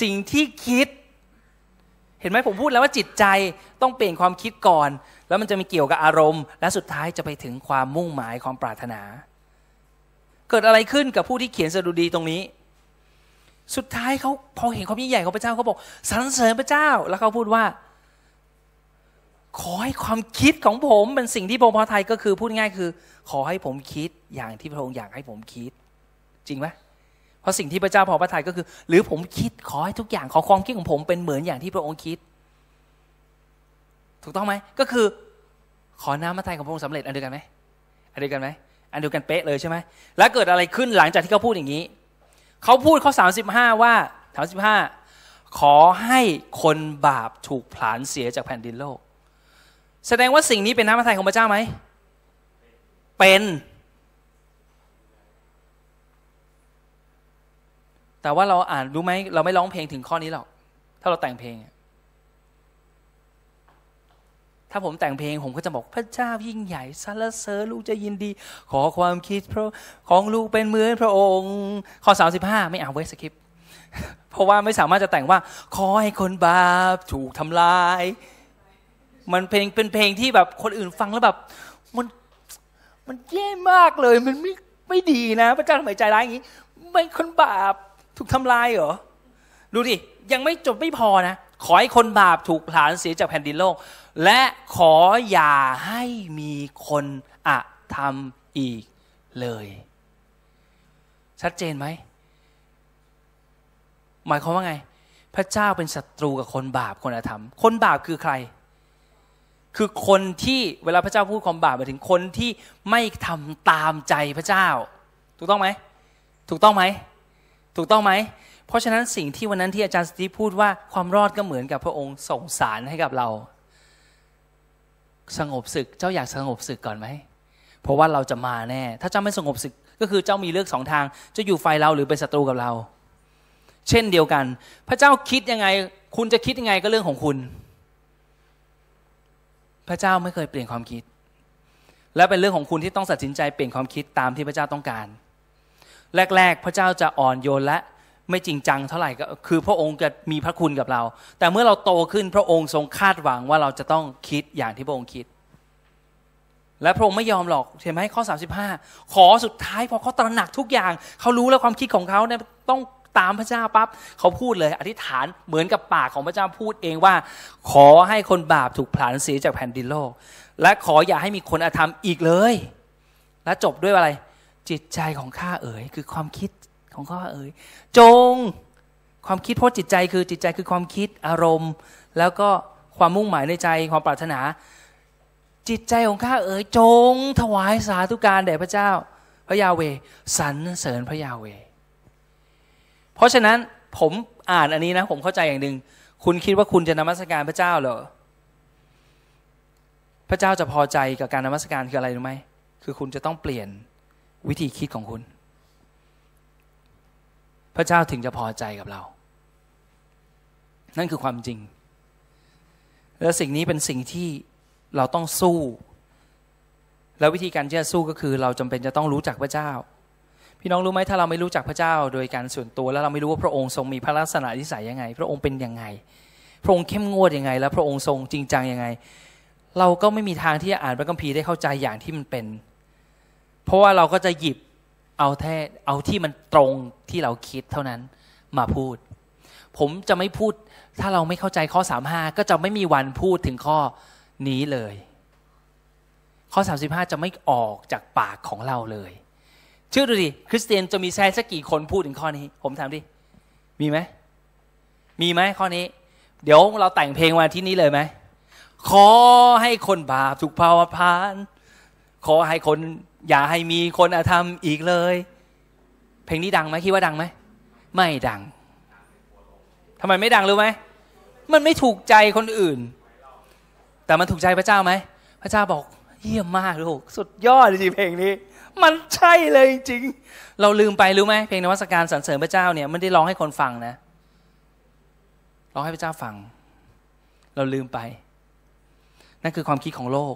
สิ่งที่คิดเห็นไหมผมพูดแล้วว่าจิตใจต้องเปลี่ยนความคิดก่อนแล้วมันจะมีเกี่ยวกับอารมณ์และสุดท้ายจะไปถึงความมุ่งหมายความปรารถนาเกิดอะไรขึ้นกับผู้ที่เขียนสดุดีตรงนี้สุดท้ายเขาพอเห็นความยิ่งใหญ่ของพระเจ้าเขาบอกสรรเสริญพระเจ้าแล้วเขาพูดว่าขอให้ความคิดของผมเป็นสิ่งที่พระพอไทยก็คือพูดง่ายคือขอให้ผมคิดอย่างที่พระองค์อยากให้ผมคิดจริงไหมเพราะสิ่งที่พระเจ้าพอพระทัยก็คือหรือผมคิดขอให้ทุกอย่างขอความคิดของผมเป็นเหมือนอย่างที่พระองค์คิดถูกต้องไหมก็คือขอน้ำพระทัยของพระองค์สำเร็จอันเดียวกันไหมอันเดียวกันไหมอันเดียวกันเป๊ะเลยใช่ไหมแล้วเกิดอะไรขึ้นหลังจากที่เขาพูดอย่างนี้เขาพูดข้อสามสิบห้าว่าสามสิบห้าขอให้คนบาปถูกผลาญเสียจากแผ่นดินโลกแสดงว่าสิ่งนี้เป็นน้ำพระทัยของพระเจ้าไหมเป็นแต่ว่าเราอ่านรู้ไหมเราไม่ร้องเพลงถึงข้อนี้หรอกถ้าเราแต่งเพลงถ้าผมแต่งเพลงผมก็จะบอกพระเจ้ายิ่งใหญ่สรรเสริญลูกจะยินดีขอความคิดพระของลูกเป็นเหมือนพระองค์ข้อสามสิบห้าไม่เอาไว้สคริปต์เพราะว่าไม่สามารถจะแต่งว่าขอให้คนบาปถูกทำลายมันเพลงเป็นเพลงที่แบบคนอื่นฟังแล้วแบบมันมันแย่มากเลยมันไม่ไม่ดีนะพระเจ้าทำไมใจร้ายอย่างนี้ไม่คนบาปถูกทำลายเหรอดูดิยังไม่จบไม่พอนะขอให้คนบาปถูกผลาญเสียจากแผ่นดินโลกและขออย่าให้มีคนอธรรมอีกเลยชัดเจนไหมหมายความว่าไงพระเจ้าเป็นศัตรูกับคนบาปคนอธรรมคนบาปคือใครคือคนที่เวลาพระเจ้าพูดความบาปหมายถึงคนที่ไม่ทำตามใจพระเจ้าถูกต้องไหมถูกต้องไหมถูกต้องไหมเพราะฉะนั้นสิ่งที่วันนั้นที่อาจารย์สตีฟพูดว่าความรอดก็เหมือนกับพระองค์ส่งสารให้กับเราสงบศึกเจ้าอยากสงบศึกก่อนไหมเพราะว่าเราจะมาแน่ถ้าเจ้าไม่สงบศึกก็คือเจ้ามีเลือกสองทางจะอยู่ฝ่ายเราหรือเป็นศัตรูกับเราเช่นเดียวกันพระเจ้าคิดยังไงคุณจะคิดยังไงก็เรื่องของคุณพระเจ้าไม่เคยเปลี่ยนความคิดและเป็นเรื่องของคุณที่ต้องตัดสินใจเปลี่ยนความคิดตามที่พระเจ้าต้องการแรกๆพระเจ้าจะอ่อนโยนและไม่จริงจังเท่าไหร่ก็คือพระองค์จะมีพระคุณกับเราแต่เมื่อเราโตขึ้นพระองค์ทรงคาดหวังว่าเราจะต้องคิดอย่างที่พระองค์คิดและพระองค์ไม่ยอมหรอกเห็นไหมข้อสามสิบห้าขอสุดท้ายพอเขาตระหนักทุกอย่างเขารู้แล้วความคิดของเขาเนี่ยต้องตามพระเจ้าปั๊บเขาพูดเลยอธิษฐานเหมือนกับปากของพระเจ้าพูดเองว่าขอให้คนบาปถูกผลาญเสียจากแผ่นดินโลกและขออย่าให้มีคนอธรรมอีกเลยและจบด้วยอะไรจิตใจของข้าเอ๋ยคือความคิดของข้าเอ๋ยจงความคิดเพราะจิตใจคือจิตใจคือความคิดอารมณ์แล้วก็ความมุ่งหมายในใจความปรารถนาจิตใจของข้าเอ๋ยจงถวายสาธุการแด่พระเจ้าพระยาเวสรรเสริญพระยาเวเพราะฉะนั้นผมอ่านอันนี้นะผมเข้าใจอย่างหนึ่งคุณคิดว่าคุณจะนมัสการพระเจ้าเหรอพระเจ้าจะพอใจกับการนมัสการคืออะไรรู้ไหมคือคุณจะต้องเปลี่ยนวิธีคิดของคุณพระเจ้าถึงจะพอใจกับเรานั่นคือความจริง และสิ่งนี้เป็นสิ่งที่เราต้องสู้แล้ววิธีการที่จะสู้ก็คือเราจำเป็นจะต้องรู้จักพระเจ้าพี่น้องรู้ไหมถ้าเราไม่รู้จักพระเจ้าโดยการส่วนตัวแล้วเราไม่รู้ว่าพระองค์ทรงมีพระลักษณะนิสัยยังไงพระองค์เป็นยังไงพระองค์เข้มงวดยังไงแล้วพระองค์ทรงจริงจังยังไงเราก็ไม่มีทางที่จะอ่านพระคัมภีร์ได้เข้าใจอย่างที่มันเป็นเพราะว่าเราก็จะหยิบเอาแท้เอาที่มันตรงที่เราคิดเท่านั้นมาพูดผมจะไม่พูดถ้าเราไม่เข้าใจข้อสามสิบห้าก็จะไม่มีวันพูดถึงข้อนี้เลยข้อสามสิบห้าจะไม่ออกจากปากของเราเลยเชื่อดูดิคริสเตียนจะมีแท้สักกี่คนพูดถึงข้อนี้ผมถามดิมีไหมมีไหมข้อนี้เดี๋ยวเราแต่งเพลงมาที่นี้เลยไหมขอให้คนบาปถูกเผาผลาญขอให้คนอย่าให้มีคนอาธรรมอีกเลยเพลงนี้ดังไหมคิดว่าดังไหมไม่ดังทำไมไม่ดังรู้ไหมมันไม่ถูกใจคนอื่นแต่มันถูกใจพระเจ้าไหมพระเจ้าบอกเยี่ยมมากลูกสุดยอดจริงเพลงนี้มันใช่เลยจริงเราลืมไปรู้ไหมเพลงนมัสการสรรเสริญพระเจ้าเนี่ยไม่ได้ร้องให้คนฟังนะร้องให้พระเจ้าฟังเราลืมไปนั่นคือความคิดของโลก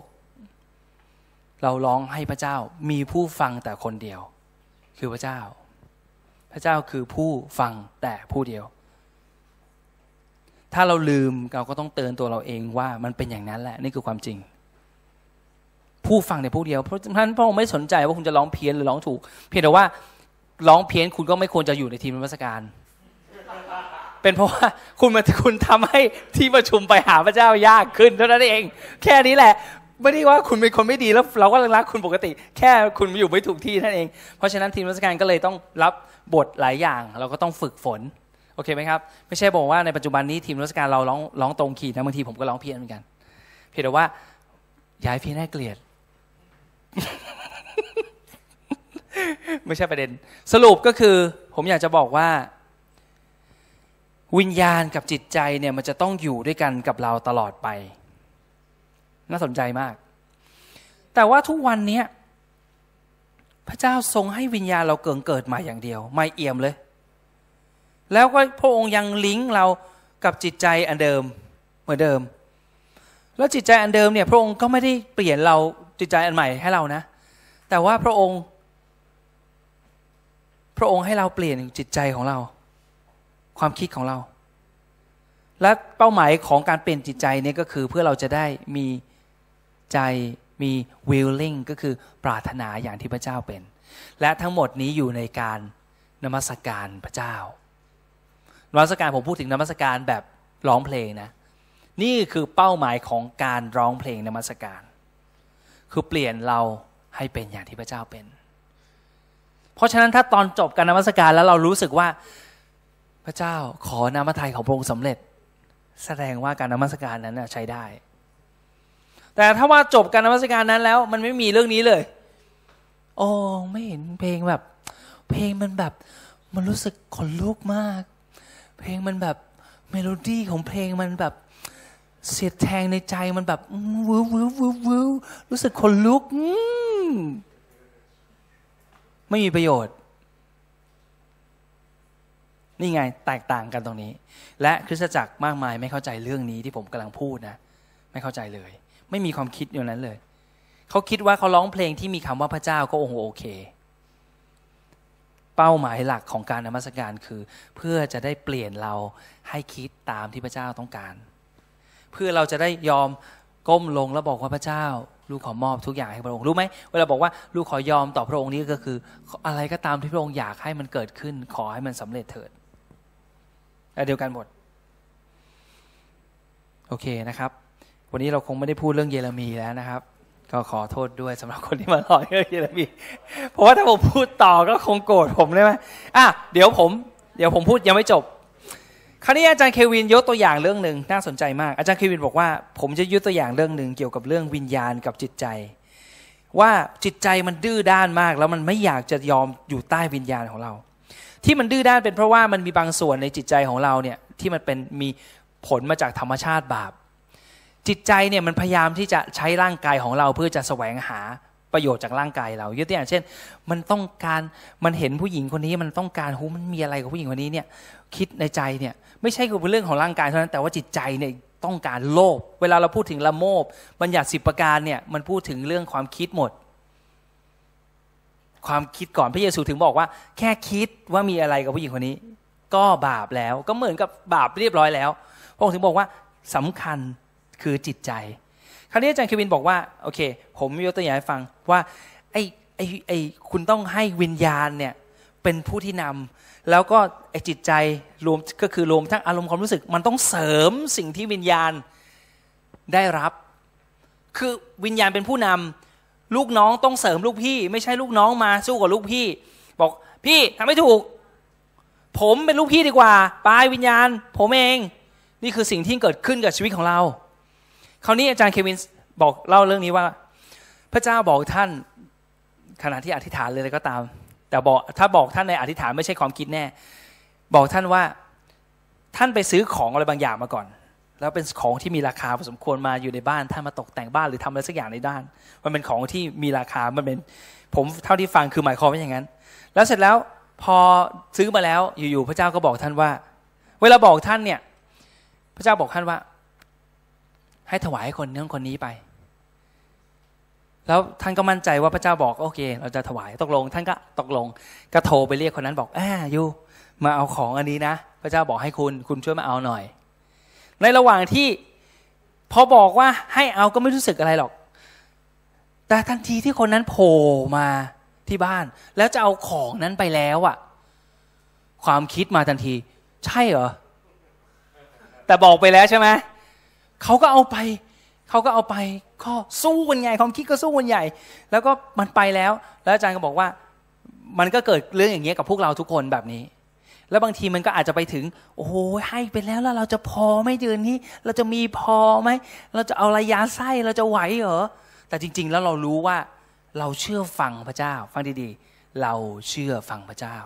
เราร้องให้พระเจ้ามีผู้ฟังแต่คนเดียวคือพระเจ้าพระเจ้าคือผู้ฟังแต่ผู้เดียวถ้าเราลืมเราก็ต้องเตือนตัวเราเองว่ามันเป็นอย่างนั้นแหละนี่คือความจริงผู้ฟังแต่ผู้เดียวเพราะฉะนั้นพระองค์ไม่สนใจว่าคุณจะร้องเพี้ยนหรือร้องถูกเพียงแต่ว่าร้องเพี้ยนคุณก็ไม่ควรจะอยู่ในทีมนมัสการเป็นเพราะว่าคุณมาคุณทำให้ที่ประชุมไปหาพระเจ้ายากขึ้นเท่านั้นเองแค่นี้แหละไม่ได้ว่าคุณเป็นคนไม่ดีแล้วเราก็รักคุณปกติแค่คุณอยู่ไม่ถูกที่นั่นเองเพราะฉะนั้นทีมนมัสการก็เลยต้องรับบทหลายอย่างเราก็ต้องฝึกฝนโอเคไหมครับไม่ใช่บอกว่าในปัจจุบันนี้ทีมนมัสการเราร้องร้องตรงขีดนะบางทีผมก็ร้องเพี้ยนเหมือนกันเพียงแต่ว่าย้ายเพี้ยนให้เกลียด ไม่ใช่ประเด็นสรุปก็คือผมอยากจะบอกว่าวิญญาณกับจิตใจเนี่ยมันจะต้องอยู่ด้วยกันกับเราตลอดไปน่าสนใจมากแต่ว่าทุกวันนี้พระเจ้าทรงให้วิญญาณเราเกิดเกิดมาอย่างเดียวไม่เอี่ยมเลยแล้วก็พระองค์ยังลิงก์เรากับจิตใจอันเดิมเหมือนเดิมแล้วจิตใจอันเดิมเนี่ยพระองค์ก็ไม่ได้เปลี่ยนเราจิตใจอันใหม่ให้เรานะแต่ว่าพระองค์พระองค์ให้เราเปลี่ยนจิตใจของเราความคิดของเราและเป้าหมายของการเปลี่ยนจิตใจเนี่ยก็คือเพื่อเราจะได้มีใจมี willing ก็คือปรารถนาอย่างที่พระเจ้าเป็นและทั้งหมดนี้อยู่ในการนมัสการพระเจ้านมัสการผมพูดถึงนมัสการแบบร้องเพลงนะนี่คือเป้าหมายของการร้องเพลงนมัสการคือเปลี่ยนเราให้เป็นอย่างที่พระเจ้าเป็นเพราะฉะนั้นถ้าตอนจบการนมัสการแล้วเรารู้สึกว่าพระเจ้าขอน้ำพระทัยของพระองค์สำเร็จแสดงว่าการนมัสการนั้นใช้ได้แต่ถ้าว่าจบการนมัสการนั้นแล้วมันไม่มีเรื่องนี้เลยโอ้ไม่เห็นเพลงแบบเพลงมันแบบมันรู้สึกขนลุกมากเพลงมันแบบเมโลดี้ของเพลงมันแบบเสียดแทงในใจมันแบบวื้อวื้อวื้อวื้อรู้สึกขนลุกไม่มีประโยชน์นี่ไงแตกต่างกันตรงนี้และคริสตจักรมากมายไม่เข้าใจเรื่องนี้ที่ผมกำลังพูดนะไม่เข้าใจเลยไม่มีความคิดอย่างนั้นเลยเขาคิดว่าเขาร้องเพลงที่มีคำว่าพระเจ้าก็โอ้โหโอเคเป้าหมายหลักของการนมัสการคือเพื่อจะได้เปลี่ยนเราให้คิดตามที่พระเจ้าต้องการเพื่อเราจะได้ยอมก้มลงแล้วบอกว่าพระเจ้าลูกขอมอบทุกอย่างให้พระองค์รู้ไหมเวลาบอกว่าลูกขอยอมต่อพระองค์นี้ก็คืออะไรก็ตามที่พระองค์อยากให้มันเกิดขึ้นขอให้มันสำเร็จเถิดเดียวกันหมดโอเคนะครับวันนี้เราคงไม่ได้พูดเรื่องเยเรมีแล้วนะครับก็ขอโทษด้วยสำหรับคนที่มาลอยเรื่องเยเรมีเพราะว่าถ้าผมพูดต่อก็คงโกรธผมได้ไหมอ่ะเดี๋ยวผมเดี๋ยวผมพูดยังไม่จบคราวนี้อาจารย์เควินยกตัวอย่างเรื่องหนึ่งน่าสนใจมากอาจารย์เควินบอกว่าผมจะยกตัวอย่างเรื่องหนึ่งเกี่ยวกับเรื่องวิญญาณกับจิตใจว่าจิตใจมันดื้อด้านมากแล้วมันไม่อยากจะยอมอยู่ใต้วิญญาณของเราที่มันดื้อด้านเป็นเพราะว่ามันมีบางส่วนในจิตใจของเราเนี่ยที่มันเป็นมีผลมาจากธรรมชาติบาปจิตใจเนี่ยมันพยายามที่จะใช้ร่างกายของเราเพื่อจะแสวงหาประโยชน์จากร่างกายเรายกตัวอย่างเช่นมันต้องการมันเห็นผู้หญิงคนนี้มันต้องการหูมันมีอะไรกับผู้หญิงคนนี้เนี่ยคิดในใจเนี่ยไม่ใช่กับเรื่องของร่างกายเท่านั้นแต่ว่าจิตใจเนี่ย ต้องการโลภเวลาเราพูดถึงละโมบบัญญัติสิบประการเนี่ยมันพูดถึงเรื่องความคิดหมดความคิดก่อนพระเยซูถึงบอกว่าแค่คิดว่ามีอะไรกับผู้หญิงคนนี้ก็บาปแล้วก็เหมือนกับบาปเรียบร้อยแล้วพระองค์ถึงบอกว่าสำคัญคือจิตใจคราวนี้อาจารย์เควินบอกว่าโอเคผมยกตัวอย่างให้ฟังว่าไอ้ไอ้ไอ้คุณต้องให้วิญญาณเนี่ยเป็นผู้ที่นำแล้วก็ไอ้จิตใจรวมก็คือรวมทั้งอารมณ์ความรู้สึกมันต้องเสริมสิ่งที่วิญญาณได้รับคือวิญญาณเป็นผู้นำลูกน้องต้องเสริมลูกพี่ไม่ใช่ลูกน้องมาสู้กับลูกพี่บอกพี่ทำไม่ถูกผมเป็นลูกพี่ดีกว่าปลายวิญญาณผมเองนี่คือสิ่งที่เกิดขึ้นกับชีวิตของเราคราวนี้อาจารย์เควินบอกเล่าเรื่องนี้ว่าพระเจ้าบอกท่านขณะที่อธิษฐานเลยอะไรก็ตามแต่บอกถ้าบอกท่านในอธิษฐานไม่ใช่ความคิดแน่บอกท่านว่าท่านไปซื้อของอะไรบางอย่างมาก่อนแล้วเป็นของที่มีราคาพอสมควรมาอยู่ในบ้านท่านมาตกแต่งบ้านหรือทำอะไรสักอย่างในด้านมันเป็นของที่มีราคามันเป็นผมเท่าที่ฟังคือหมายความว่าอย่างนั้นแล้วเสร็จแล้วพอซื้อมาแล้วอยู่ๆพระเจ้าก็บอกท่านว่าเวลาบอกท่านเนี่ยพระเจ้าบอกท่านว่าให้ถวายให้คนนั้นคนนี้ไปแล้วท่านก็มั่นใจว่าพระเจ้าบอกโอเคเราจะถวายตกลงท่านก็ตกลงก็โทรไปเรียกคนนั้นบอกอ่ายูมาเอาของอันนี้นะพระเจ้าบอกให้คุณคุณช่วยมาเอาหน่อยในระหว่างที่พอบอกว่าให้เอาก็ไม่รู้สึกอะไรหรอกแต่ทันทีที่คนนั้นโผล่มาที่บ้านแล้วจะเอาของนั้นไปแล้วอ่ะความคิดมาทันทีใช่เหรอแต่บอกไปแล้วใช่ไหมเขาก็เอาไปเขาก็เอาไปก็สู้กันใหญ่ความคิดก็สู้กันใหญ่แล้วก็มันไปแล้วแล้วอาจารย์ก็บอกว่ามันก็เกิดเรื่องอย่างเงี้ยกับพวกเราทุกคนแบบนี้แล้วบางทีมันก็อาจจะไปถึงโอ้โหให้ไปแล้วแล้วเราจะพอไหมเดือนนี้เราจะมีพอไหมเราจะเอาระยะไส้เราจะไหวเหรอแต่จริงๆแล้วเรารู้ว่าเราเชื่อฟังพระเจ้าฟังดีๆเราเชื่อฟังพระเจ้า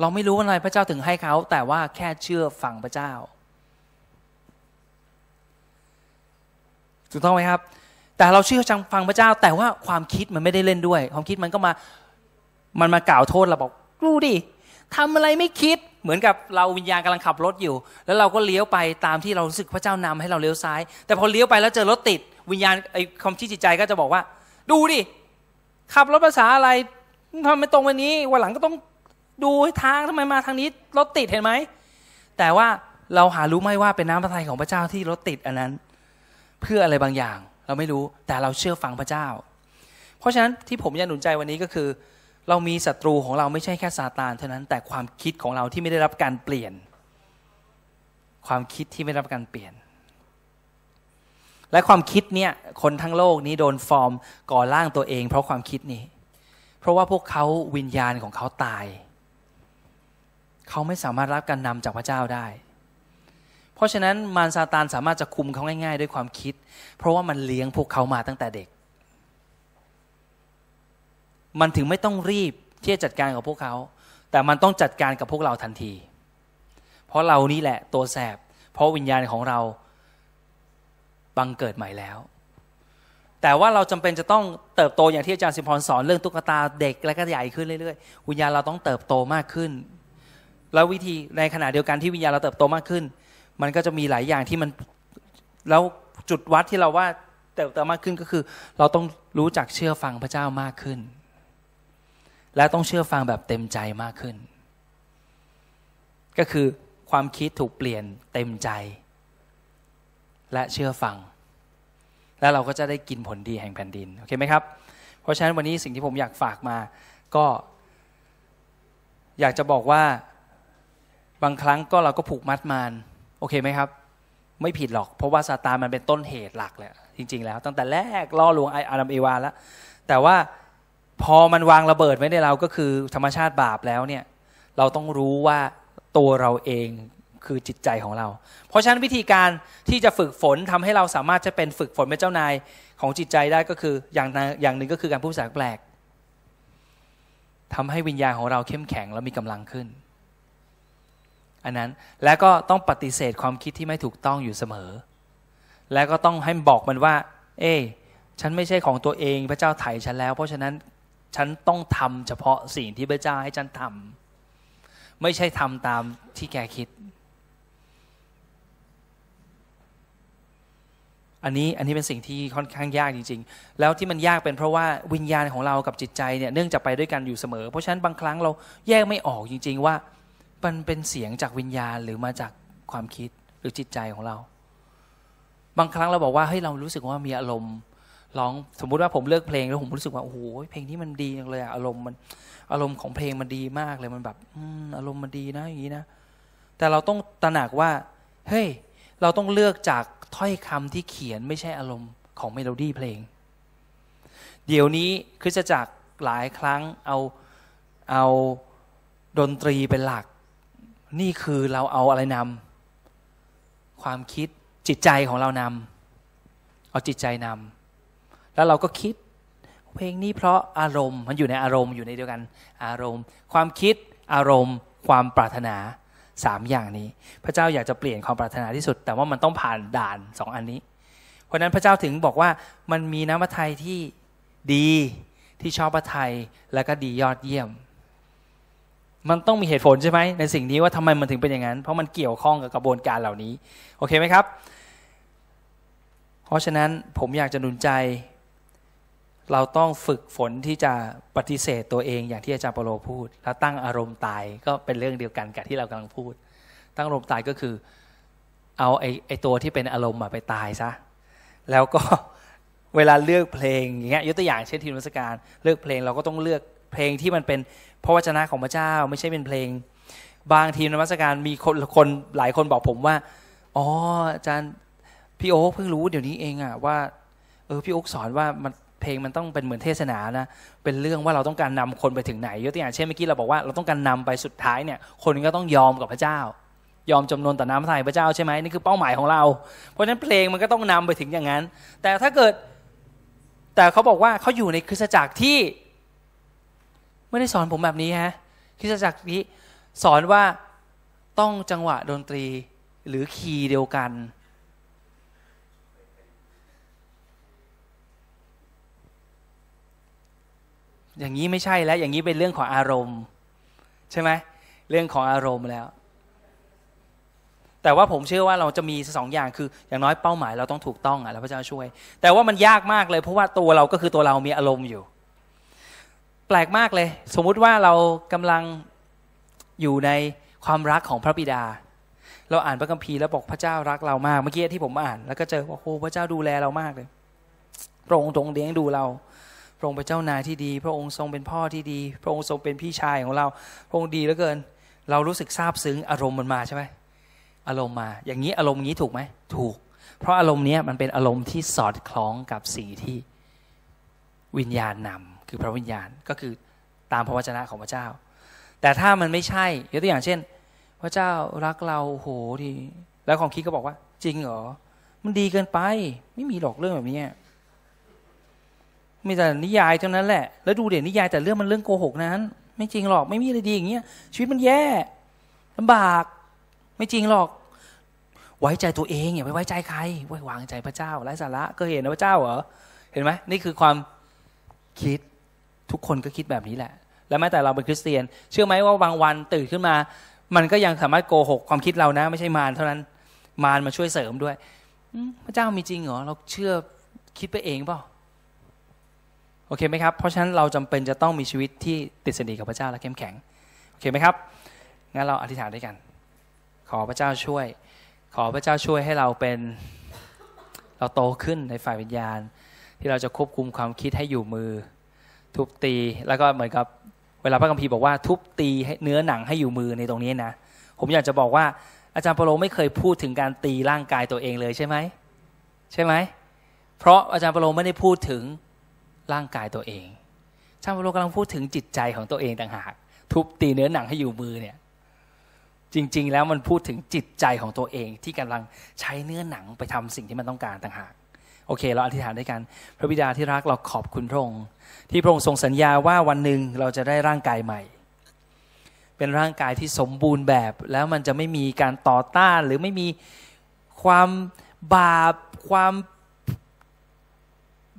เราไม่รู้ว่าอะไรพระเจ้าถึงให้เขาแต่ว่าแค่เชื่อฟังพระเจ้าถูกต้องไหมครับแต่เราเชื่อฟังพระเจ้าแต่ว่าความคิดมันไม่ได้เล่นด้วยความคิดมันก็มามันมากล่าวโทษเราบอกรู้ดิทำอะไรไม่คิดเหมือนกับเราวิญญาณกำลังขับรถอยู่แล้วเราก็เลี้ยวไปตามที่เรารู้สึกพระเจ้านำให้เราเลี้ยวซ้ายแต่พอเลี้ยวไปแล้วเจอรถติดวิญญาณไอ้ความคิดจิตใจก็จะบอกว่าดูดิขับรถภาษาอะไรทำไมตรงวันนี้วันหลังก็ต้องดูทางทำไมมาทางนี้รถติดเห็นไหมแต่ว่าเราหารู้ไหมว่าเป็นน้ำพระทัยของพระเจ้าที่รถติดอันนั้นเพื่ออะไรบางอย่างเราไม่รู้แต่เราเชื่อฟังพระเจ้าเพราะฉะนั้นที่ผมอยากหนุนใจวันนี้ก็คือเรามีศัตรูของเราไม่ใช่แค่ซาตานเท่านั้นแต่ความคิดของเราที่ไม่ได้รับการเปลี่ยนความคิดที่ไม่ได้รับการเปลี่ยนและความคิดเนี่ยคนทั้งโลกนี้โดนฟอร์มก่อร่างตัวเองเพราะความคิดนี้เพราะว่าพวกเขาวิญญาณของเขาตายเขาไม่สามารถรับการนำจากพระเจ้าได้เพราะฉะนั้นมารซาตานสามารถจะคุมเขาง่ายๆด้วยความคิดเพราะว่ามันเลี้ยงพวกเขามาตั้งแต่เด็กมันถึงไม่ต้องรีบที่จะจัดการกับพวกเขาแต่มันต้องจัดการกับพวกเราทันทีเพราะเรานี่แหละตัวแสบเพราะวิญญาณของเราบังเกิดใหม่แล้วแต่ว่าเราจำเป็นจะต้องเติบโตอย่างที่อาจารย์สิมพรสอนเรื่องตุ๊กตาเด็กและก็ใหญ่ขึ้นเรื่อยๆวิญญาณเราต้องเติบโตมากขึ้นแล้ววิธีในขณะเดียวกันที่วิญญาณเราเติบโตมากขึ้นมันก็จะมีหลายอย่างที่มันแล้วจุดวัดที่เราว่าเติบโตมากขึ้นก็คือเราต้องรู้จักเชื่อฟังพระเจ้ามากขึ้นและต้องเชื่อฟังแบบเต็มใจมากขึ้นก็คือความคิดถูกเปลี่ยนเต็มใจและเชื่อฟังแล้วเราก็จะได้กินผลดีแห่งแผ่นดินโอเคไหมครับเพราะฉะนั้นวันนี้สิ่งที่ผมอยากฝากมาก็อยากจะบอกว่าบางครั้งก็เราก็ผูกมัดมารโอเคไหมครับไม่ผิดหรอกเพราะว่าซาตานมันเป็นต้นเหตุหลักแหละจริงๆแล้วตั้งแต่แรกล่อลวงไออาดัมเอวาแล้วแต่ว่าพอมันวางระเบิดไว้ในเราก็คือธรรมชาติบาปแล้วเนี่ยเราต้องรู้ว่าตัวเราเองคือจิตใจของเราเพราะฉะนั้นวิธีการที่จะฝึกฝนทำให้เราสามารถจะเป็นฝึกฝนเป็นเจ้านายของจิตใจได้ก็คืออย่างอย่างหนึ่งก็คือการพูดภาษาแปลกทำให้วิญญาณของเราเข้มแข็งและมีกำลังขึ้นอันนั้นและก็ต้องปฏิเสธความคิดที่ไม่ถูกต้องอยู่เสมอและก็ต้องให้บอกมันว่าเอ้ยฉันไม่ใช่ของตัวเองพระเจ้าไถ่ฉันแล้วเพราะฉะนั้นฉันต้องทำเฉพาะสิ่งที่พระเจ้าให้ฉันทำไม่ใช่ทำตามที่แกคิด อันนี้อันนี้เป็นสิ่งที่ค่อนข้างยากจริงๆแล้วที่มันยากเป็นเพราะว่าวิญญาณของเรากับจิตใจเนี่ยเนื่องจากไปด้วยกันอยู่เสมอเพราะฉะนั้นบางครั้งเราแยกไม่ออกจริงๆว่ามันเป็นเสียงจากวิญญาณหรือมาจากความคิดหรือจิตใจของเราบางครั้งเราบอกว่าเฮ้ยเรารู้สึกว่ามีอารมณ์ร้องสมมุติว่าผมเลือกเพลงแล้วผมรู้สึกว่าโอ้โหเพลงนี้มันดีจังเลยอารมณ์มันอารมณ์ของเพลงมันดีมากเลยมันแบบอารมณ์มันดีนะอย่างนี้นะแต่เราต้องตระหนักว่าเฮ้ยเราต้องเลือกจากถ้อยคำที่เขียนไม่ใช่อารมณ์ของเมโลดี้เพลงเดี๋ยวนี้คริสตจักรหลายครั้งเอาเอาดนตรีเป็นหลักนี่คือเราเอาอะไรนำความคิดจิตใจของเรานำเอาจิตใจนำแล้วเราก็คิดเพลงนี้เพราะอารมณ์มันอยู่ในอารมณ์อยู่ในเดียวกันอารมณ์ความคิดอารมณ์ความปรารถนาสามอย่างนี้พระเจ้าอยากจะเปลี่ยนความปรารถนาที่สุดแต่ว่ามันต้องผ่านด่านสองอันนี้เพราะนั้นพระเจ้าถึงบอกว่ามันมีน้ำพระทัยที่ดีที่ชอบพระทัยและก็ดียอดเยี่ยมมันต้องมีเหตุผลใช่ไหมในสิ่งนี้ว่าทำไมมันถึงเป็นอย่างนั้นเพราะมันเกี่ยวข้องกับกระบวนการเหล่านี้โอเคไหมครับเพราะฉะนั้นผมอยากจะหนุนใจเราต้องฝึกฝนที่จะปฏิเสธตัวเองอย่างที่อาจารย์เปาโลพูดแล้วตั้งอารมณ์ตายก็เป็นเรื่องเดียวกันกับที่เรากำลังพูดตั้งอารมณ์ตายก็คือเอาไอ้ไอ้ตัวที่เป็นอารมณ์มาไปตายซะแล้วก็เวลาเลือกเพลงอย่างเงี้ยยกตัวอย่างเช่นทีมนมัสการเลือกเพลงเราก็ต้องเลือกเพลงที่มันเป็นพระวจนะของพระเจ้าไม่ใช่เป็นเพลงบางทีมนมัสการมีคนคนหลายคนบอกผมว่าอ๋ออาจารย์พี่โอ๊คเพิ่งรู้เดี๋ยวนี้เองอะว่าเออพี่โอ๊คสอนว่ามันเพลงมันต้องเป็นเหมือนเทศนานะเป็นเรื่องว่าเราต้องการนำคนไปถึงไหนยกตัวอย่างเช่นเมื่อกี้เราบอกว่าเราต้องการนำไปสุดท้ายเนี่ยคนก็ต้องยอมกับพระเจ้ายอมจำนนต่อน้ำพระทัยพระเจ้าใช่ไหมนี่คือเป้าหมายของเราเพราะฉะนั้นเพลงมันก็ต้องนำไปถึงอย่างนั้นแต่ถ้าเกิดแต่เขาบอกว่าเขาอยู่ในคริสตจักรที่ไม่ได้สอนผมแบบนี้ฮะคริสตจักรนี้สอนว่าต้องจังหวะดนตรีหรือคีย์เดียวกันอย่างนี้ไม่ใช่แล้วอย่างนี้เป็นเรื่องของอารมณ์ใช่ไหมเรื่องของอารมณ์แล้วแต่ว่าผมเชื่อว่าเราจะมีสองอย่างคืออย่างน้อยเป้าหมายเราต้องถูกต้องอ่ะแล้วพระเจ้าช่วยแต่ว่ามันยากมากเลยเพราะว่าตัวเราก็คือตัวเรามีอารมณ์อยู่แปลกมากเลยสมมุติว่าเรากำลังอยู่ในความรักของพระบิดาเราอ่านพระคัมภีร์แล้วบอกพระเจ้ารักเรามากเมื่อกี้ที่ผมอ่านแล้วก็เจอว่าโอ้พระเจ้าดูแลเรามากเลยพระองค์ทรงเลี้ยงดูเราพระองค์เป็นเจ้านายที่ดีพระองค์ทรงเป็นพ่อที่ดีพระองค์ทรงเป็นพี่ชายของเราพระองค์ดีเหลือเกินเรารู้สึกซาบซึ้งอารมณ์มันมาใช่ไหมอารมณ์มาอย่างนี้อารมณ์นี้ถูกไหมถูกเพราะอารมณ์นี้มันเป็นอารมณ์ที่สอดคล้องกับสิ่งที่วิญญาณนำคือพระวิญญาณก็คือตามพระวจนะของพระเจ้าแต่ถ้ามันไม่ใช่ยกตัวอย่างเช่นพระเจ้ารักเราโหดีแล้วความคิดก็บอกว่าจริงเหรอมันดีเกินไปไม่มีหรอกเรื่องแบบนี้มีแต่นิยายเท่านั้นแหละแล้วดูเดี๋ยวนิยายแต่เรื่องมันเรื่องโกหกนั้นไม่จริงหรอกไม่มีอะไรดีอย่างเงี้ยชีวิตมันแย่ลำบากไม่จริงหรอกไว้ใจตัวเองอย่าไปไว้ใจใครไว้วางใจพระเจ้าไร้สาระก็เห็นนะพระเจ้าเหรอเห็นไหมนี่คือความคิดทุกคนก็คิดแบบนี้แหละและแม้แต่เราเป็นคริสเตียนเชื่อไหมว่าบางวันตื่นขึ้นมามันก็ยังสามารถโกหกความคิดเรานะไม่ใช่มารเท่านั้นมารมาช่วยเสริมด้วยพระเจ้ามีจริงเหรอเราเชื่อคิดไปเองเปล่าโอเคไหมครับเพราะฉะนั้นเราจำเป็นจะต้องมีชีวิตที่ติดสนิทกับพระเจ้าและเข้มแข็งโอเคไหมครับงั้นเราอธิษฐานด้วยกันขอพระเจ้าช่วยขอพระเจ้าช่วยให้เราเป็นเราโตขึ้นในฝ่ายวิญญาณที่เราจะควบคุมความคิดให้อยู่มือทุบตีแล้วก็เหมือนกับเวลาพระคัมภีร์บอกว่าทุบตีให้เนื้อหนังให้อยู่มือในตรงนี้นะผมอยากจะบอกว่าอาจารย์เปาโลไม่เคยพูดถึงการตีร่างกายตัวเองเลยใช่ไหมใช่ไหมเพราะอาจารย์เปาโลไม่ได้พูดถึงร่างกายตัวเองอาจารย์เปาโลกำลังพูดถึงจิตใจของตัวเองต่างหากทุบตีเนื้อหนังให้อยู่มือเนี่ยจริงๆแล้วมันพูดถึงจิตใจของตัวเองที่กำลังใช้เนื้อหนังไปทำสิ่งที่มันต้องการต่างหากโอเคเราอธิษฐานด้วยกันพระบิดาที่รักเราขอบคุณพระองค์ที่พระองค์ทรงสัญญาว่าวันหนึ่งเราจะได้ร่างกายใหม่เป็นร่างกายที่สมบูรณ์แบบแล้วมันจะไม่มีการต่อต้านหรือไม่มีความบาปความ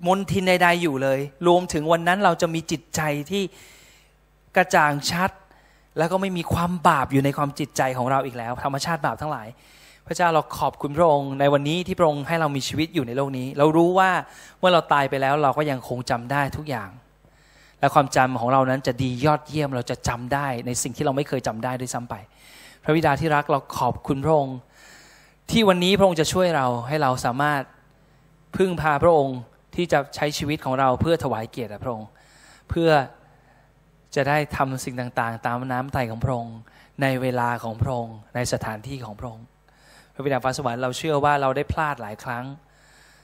มนทินใดๆอยู่เลยรวมถึงวันนั้นเราจะมีจิตใจที่กระจ่างชัดแล้วก็ไม่มีความบาปอยู่ในความจิตใจของเราอีกแล้วธรรมชาติบาปทั้งหลาย พระเจ้าเราขอบคุณพระองค์ในวันนี้ที่พระองค์ให้เรามีชีวิตอยู่ในโลกนี้เรารู้ว่าเมื่อเราตายไปแล้วเราก็ยังคงจำได้ทุกอย่างและความจำของเรานั้นจะดียอดเยี่ยมเราจะจำได้ในสิ่งที่เราไม่เคยจำได้ด้วยซ้ำไปพระบิดาที่รักเราขอบคุณพระองค์ที่วันนี้พระองค์จะช่วยเราให้เราสามารถพึ่งพาพระองค์ที่จะใช้ชีวิตของเราเพื่อถวายเกียรติพระองค์เพื่อจะได้ทำสิ่งต่างๆตามน้ำใจของพระองค์ในเวลาของพระองค์ในสถานที่ของพระองค์พระบิดาฟ้าสวรรค์เราเชื่อว่าเราได้พลาดหลายครั้ง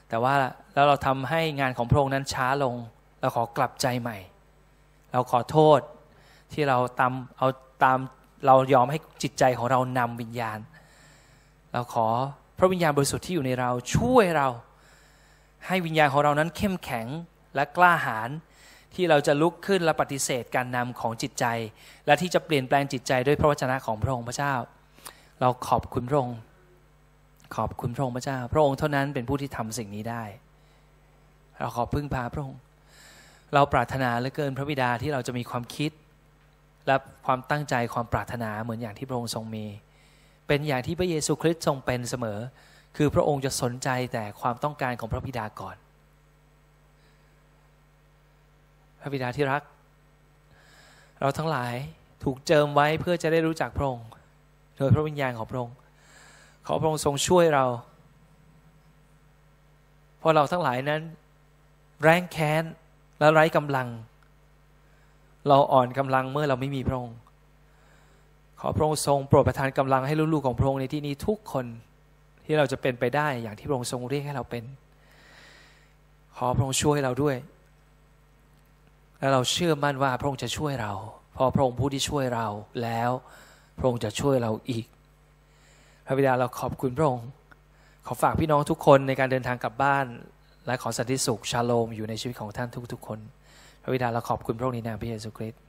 แต่ว่าแล้วเราทำให้งานของพระองค์นั้นช้าลงเราขอกลับใจใหม่เราขอโทษที่เราตามเอาตามเรายอมให้จิตใจของเรานำวิญญาณเราขอพระวิญญาณบริสุทธิ์ที่อยู่ในเราช่วยเราให้วิญญาณของเรานั้นเข้มแข็งและกล้าหาญที่เราจะลุกขึ้นและปฏิเสธการนำของจิตใจและที่จะเปลี่ยนแปลงจิตใจด้วยพระวจนะของพระองค์พระเจ้าเราขอบคุณพระองค์ขอบคุณพระองค์พระเจ้าพระองค์เท่านั้นเป็นผู้ที่ทำสิ่งนี้ได้เราขอพึ่งพาพระองค์เราปรารถนาเหลือเกินพระบิดาที่เราจะมีความคิดและความตั้งใจความปรารถนาเหมือนอย่างที่พระองค์ทรงมีเป็นอย่างที่พระเยซูคริสต์ทรงเป็นเสมอคือพระองค์จะสนใจแต่ความต้องการของพระบิดาก่อนพระบิดาที่รักเราทั้งหลายถูกเจิมไว้เพื่อจะได้รู้จักพระองค์โดยพระวิญญาณของพระองค์ขอพระองค์ทรงช่วยเราเพราะเราทั้งหลายนั้นแร้งแค้นและไร้กำลังเราอ่อนกำลังเมื่อเราไม่มีพระองค์ขอพระองค์ทรงโปรดประทานกำลังให้ลูกๆของพระองค์ในที่นี้ทุกคนที่เราจะเป็นไปได้อย่างที่พระองค์ทรงเรียกให้เราเป็นขอพระองค์ช่วยเราด้วยและเราเชื่อมั่นว่าพระองค์จะช่วยเราพอพระองค์ผู้ที่ช่วยเราแล้วพระองค์จะช่วยเราอีกพระบิดาเราขอบคุณพระองค์ขอฝากพี่น้องทุกคนในการเดินทางกลับบ้านและขอสันติสุขชาโลมอยู่ในชีวิตของท่านทุกๆคนพระบิดาเราขอบคุณพระองค์ในนามพระเยซูคริสต์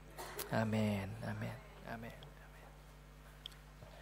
อาเมนอาเมนอาเมน